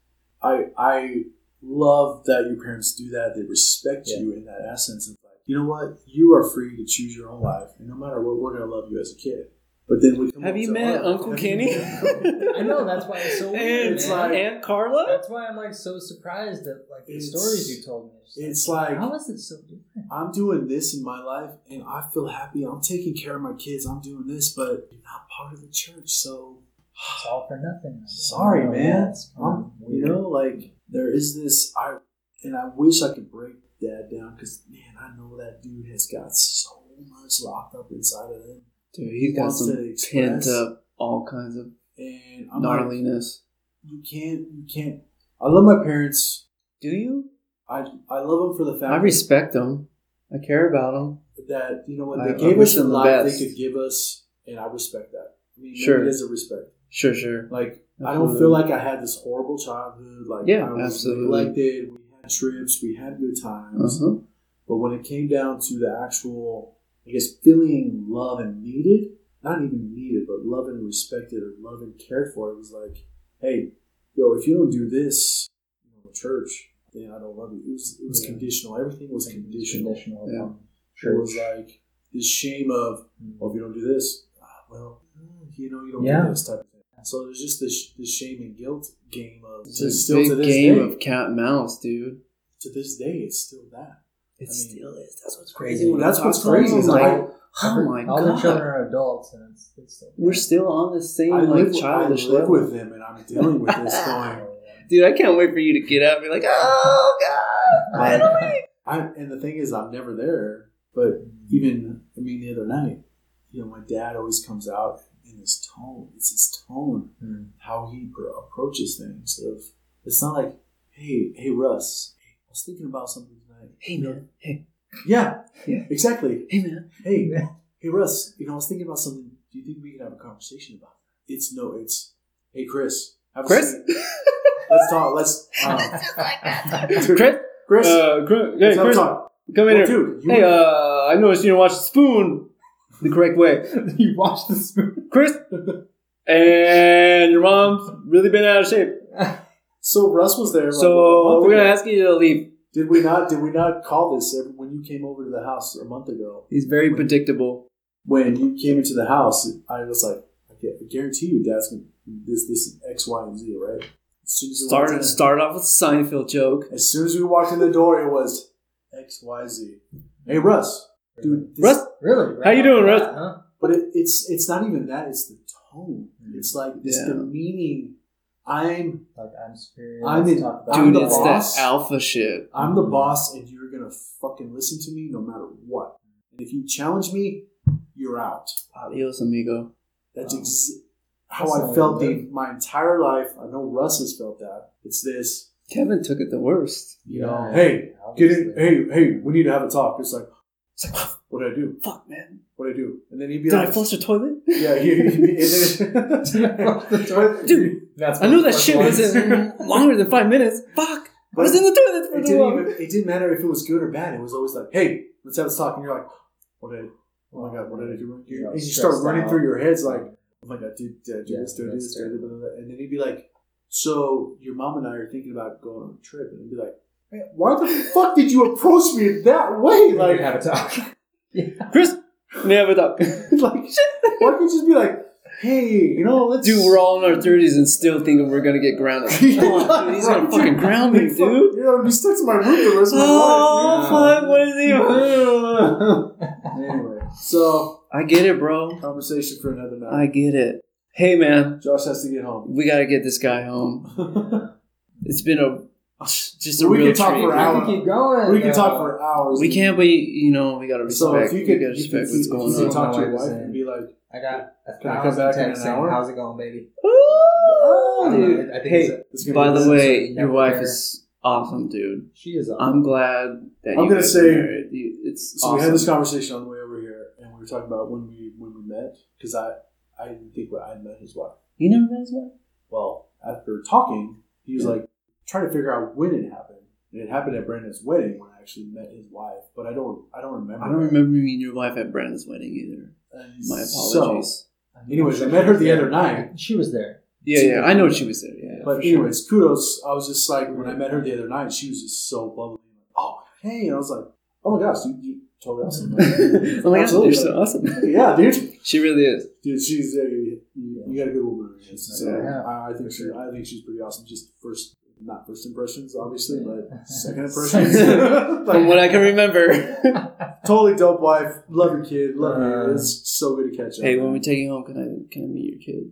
I love that your parents do that. They respect you in that essence. Of like, you know what? You are free to choose your own life, and no matter what, we're going to love you as a kid. But then we come have you met Uncle Kenny? I know, that's why it's so weird. It's like Aunt Carla? That's why I'm like so surprised at like the stories you told me. It's like how is it so different? I'm doing this in my life and I feel happy. I'm taking care of my kids. I'm doing this, but you're not part of the church, so it's all for nothing. Sorry, man. You know, like there is this I wish I could break that down because man, I know that dude has got so much locked up inside of him. Dude, he's got some pent up, all kinds of gnarliness. Like, you can't. I love my parents. Do you? I love them for the fact. I respect them. I care about them. That you know what they gave us in life, they could give us, and I respect that. I mean, sure, it is a respect. Sure. Like absolutely. I don't feel like I had this horrible childhood. Like I was absolutely neglected. We had trips. We had good times. Uh-huh. But when it came down to the actual. I guess feeling love and needed, not even needed, but love and respected or love and cared for. It was like, hey, yo, if you don't do this in the church, then I don't love you. It was conditional. Everything was conditional. Yeah. It was like this shame of, well, if you don't do this, well, you know, you don't do this type of thing. So there's just this shame and guilt game of it's still to this day, of cat and mouse, dude. To this day, it's still that. Still is. That's what's crazy. That's what's crazy. Is like, oh my God. All the children are adults, and it's still we're still on the same childish level. I live with them, and I'm dealing with this going. Dude, I can't wait for you to get up and be like, oh God, I don't know. And the thing is, I'm never there. But even the other night, you know, my dad always comes out in his tone. It's his tone, how he approaches things. So it's not like, hey Russ, I was thinking about something. Hey man, hey. Yeah, exactly. Hey man, hey Russ. You know, I was thinking about something. Do you think we can have a conversation about it? It's hey Chris. Have Chris, let's talk. Let's Chris, Chris, come in here. Dude, hey, I noticed you didn't wash the spoon the correct way. You washed the spoon, Chris, and your mom's really been out of shape. So Russ was there. So we're gonna ask you to leave. Did we not call this when you came over to the house a month ago? He's very predictable. When you came into the house, I was like, I guarantee you, Dad's going to this X, Y, and Z, right? As soon as start off with a Seinfeld joke. As soon as we walked in the door, it was X, Y, Z. Hey, Russ. Dude, Russ? Really? How you doing, Russ? Huh? But it's not even that. It's the tone. It's like this demeaning I'm superior. Dude, it's that alpha shit. I'm the boss, and you're gonna fucking listen to me no matter what. And if you challenge me, you're out. Adios, amigo. That's how I felt my entire life. I know Russ has felt that. It's this. Kevin took it the worst. You know, hey, obviously. Get in. Hey, we need to have a talk. It's like, what did I do? Fuck, man. What did I do? And then he'd be like, did I flush the toilet? Yeah, Dude, I knew that shit wasn't longer than 5 minutes. Fuck. But I was in the toilet for too long. It didn't matter if it was good or bad. It was always like, hey, let's have a talk. And you're like, oh my God, what did I do? And you start running through your heads like, oh my God, did I do this? And then he'd be like, so your mom and I are thinking about going on a trip. And he'd be like, man, why the fuck did you approach me that way? Like, have a talk. Yeah. Chris, have a talk. Like, shit. Why can't you just be like, hey, let's... Dude, we're all in our 30s and still thinking we're going to get grounded. Come on, dude. He's going to fucking ground me, dude. Yeah, I'm stuck to my room the rest of my life. Oh, fuck. What is he? Anyway, so... I get it, bro. Conversation for another night. I get it. Hey, man. Josh has to get home. We got to get this guy home. It's been We can talk for hours. We can't be, we got to respect. So if you could what's going on. You can talk to your wife and be like, I got a thousand texts. How's it going, baby? Oh, dude. I think by the way, your wife is awesome, dude. She is awesome. I'm glad that you're married. It's awesome. We had this conversation on the way over here, and we were talking about when we met, because I didn't think I met his wife. You never met his wife? Well, after talking, he was like, trying to figure out when it happened. And it happened at Brandon's wedding when I actually met his wife, but I don't remember. I don't remember meeting your wife at Brandon's wedding either. My apologies. So, anyways, I met her the other night. She was there. Yeah. I know she was there. Yeah. But anyways, kudos. I was just like, when I met her the other night, she was just so bubbly. Oh, hey! And I was like, oh my gosh, you totally awesome. Oh my gosh, you're so awesome. Yeah, dude. She really is. Dude, she's you got a good woman. So I think she's pretty awesome. Just first. Not first impressions, obviously, but second impressions. From what I can remember. Totally dope wife. Love your kid. Love you. It's so good to catch up. Hey, when we take you home, can I meet your kid?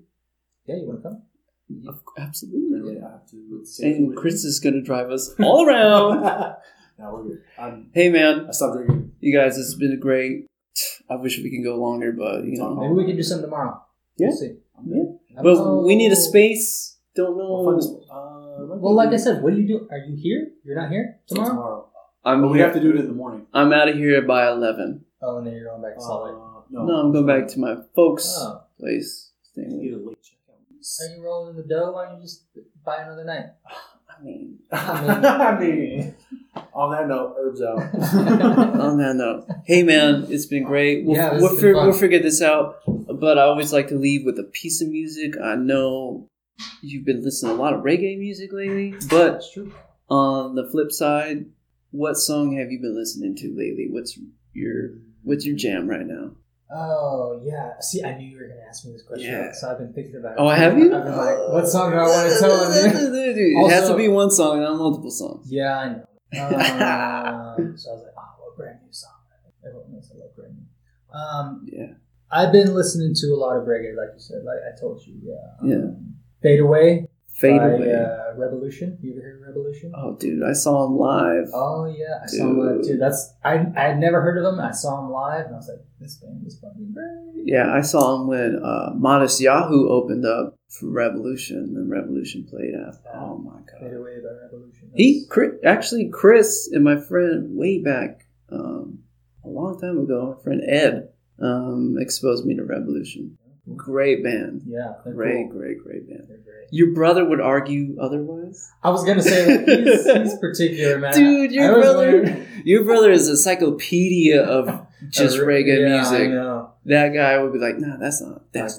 Yeah, you want to come? Absolutely. Yeah, and Chris is going to drive us all around. No, we're good. Hey, man. I stopped drinking. You guys, it's been great. I wish we could go longer, but, Maybe we can do something tomorrow. Yeah. We'll see. Yeah. But we need a space. Don't know. Well, like I said, what do you do? Are you here? You're not here tomorrow? Tomorrow. We have to do it in the morning. I'm out of here by 11. Oh, and then you're going back to Salt Lake. No, I'm going back to my folks' place. Are you rolling the dough? Why don't you just buy another night? I mean. On that note, Herb's out. On that note. Hey, man, it's been great. We'll figure this out. But I always like to leave with a piece of music. I know... You've been listening to a lot of reggae music lately, but that's true. On the flip side, what song have you been listening to lately? What's your jam right now? Oh, yeah. See, I knew you were going to ask me this question, so I've been thinking about it. Oh, have you? I've been like, what song do I want to tell them? It has to be one song, not multiple songs. Yeah, I know. So I was like, what Brand New song? Everyone knows I love Brand New. Yeah. I've been listening to a lot of reggae, like you said, like I told you. Yeah. Fade Away. Revolution. You ever heard of Revolution? Oh, dude, I saw him live. Oh, yeah, saw him live, too. I had never heard of him. I saw him live, and I was like, this band is fucking great. Yeah, I saw him when Modest Yahoo opened up for Revolution, and Revolution played after. Oh, my God. Fade Away by Revolution. Chris and my friend way back a long time ago, my friend Ed, exposed me to Revolution. Great band. Yeah. Great band. Great. Your brother would argue otherwise? I was going to say, like, he's particular, man. Dude, your brother is an encyclopedia of just reggae music. I know. That guy would be like, no, that's not legit.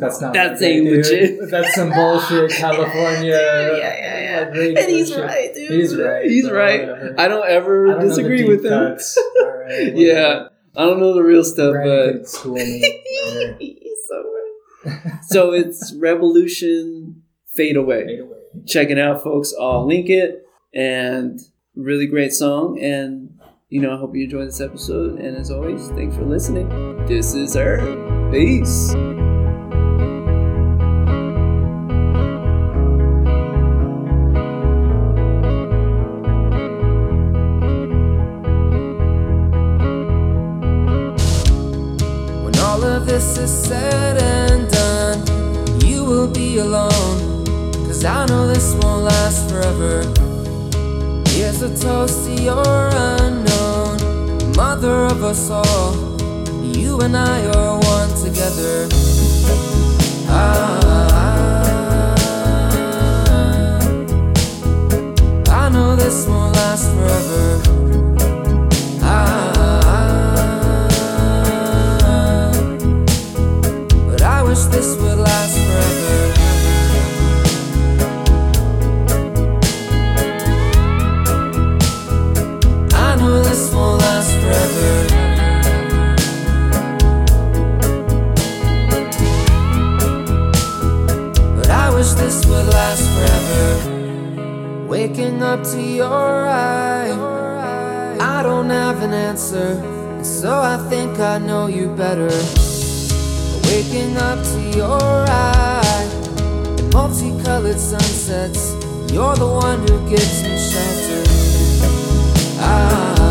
That's some bullshit, California. Dude, yeah. And he's right, dude. He's right. I don't disagree with him. All right, I don't know the real stuff, but... He's so right. So it's Revolution, Fade Away. Check it out, folks. I'll link it. And really great song. And, I hope you enjoy this episode. And as always, thanks for listening. This is Herb. Peace. this is said and done, you will be alone, cause I know this won't last forever. Here's a toast to your unknown, mother of us all, you and I are one together. I know this won't last forever. But I wish this would last forever. I know this won't last forever. This would last forever. Waking up to your eye, I don't have an answer, so I think I know you better. Waking up to your eye and multicolored sunsets, you're the one who gives me shelter.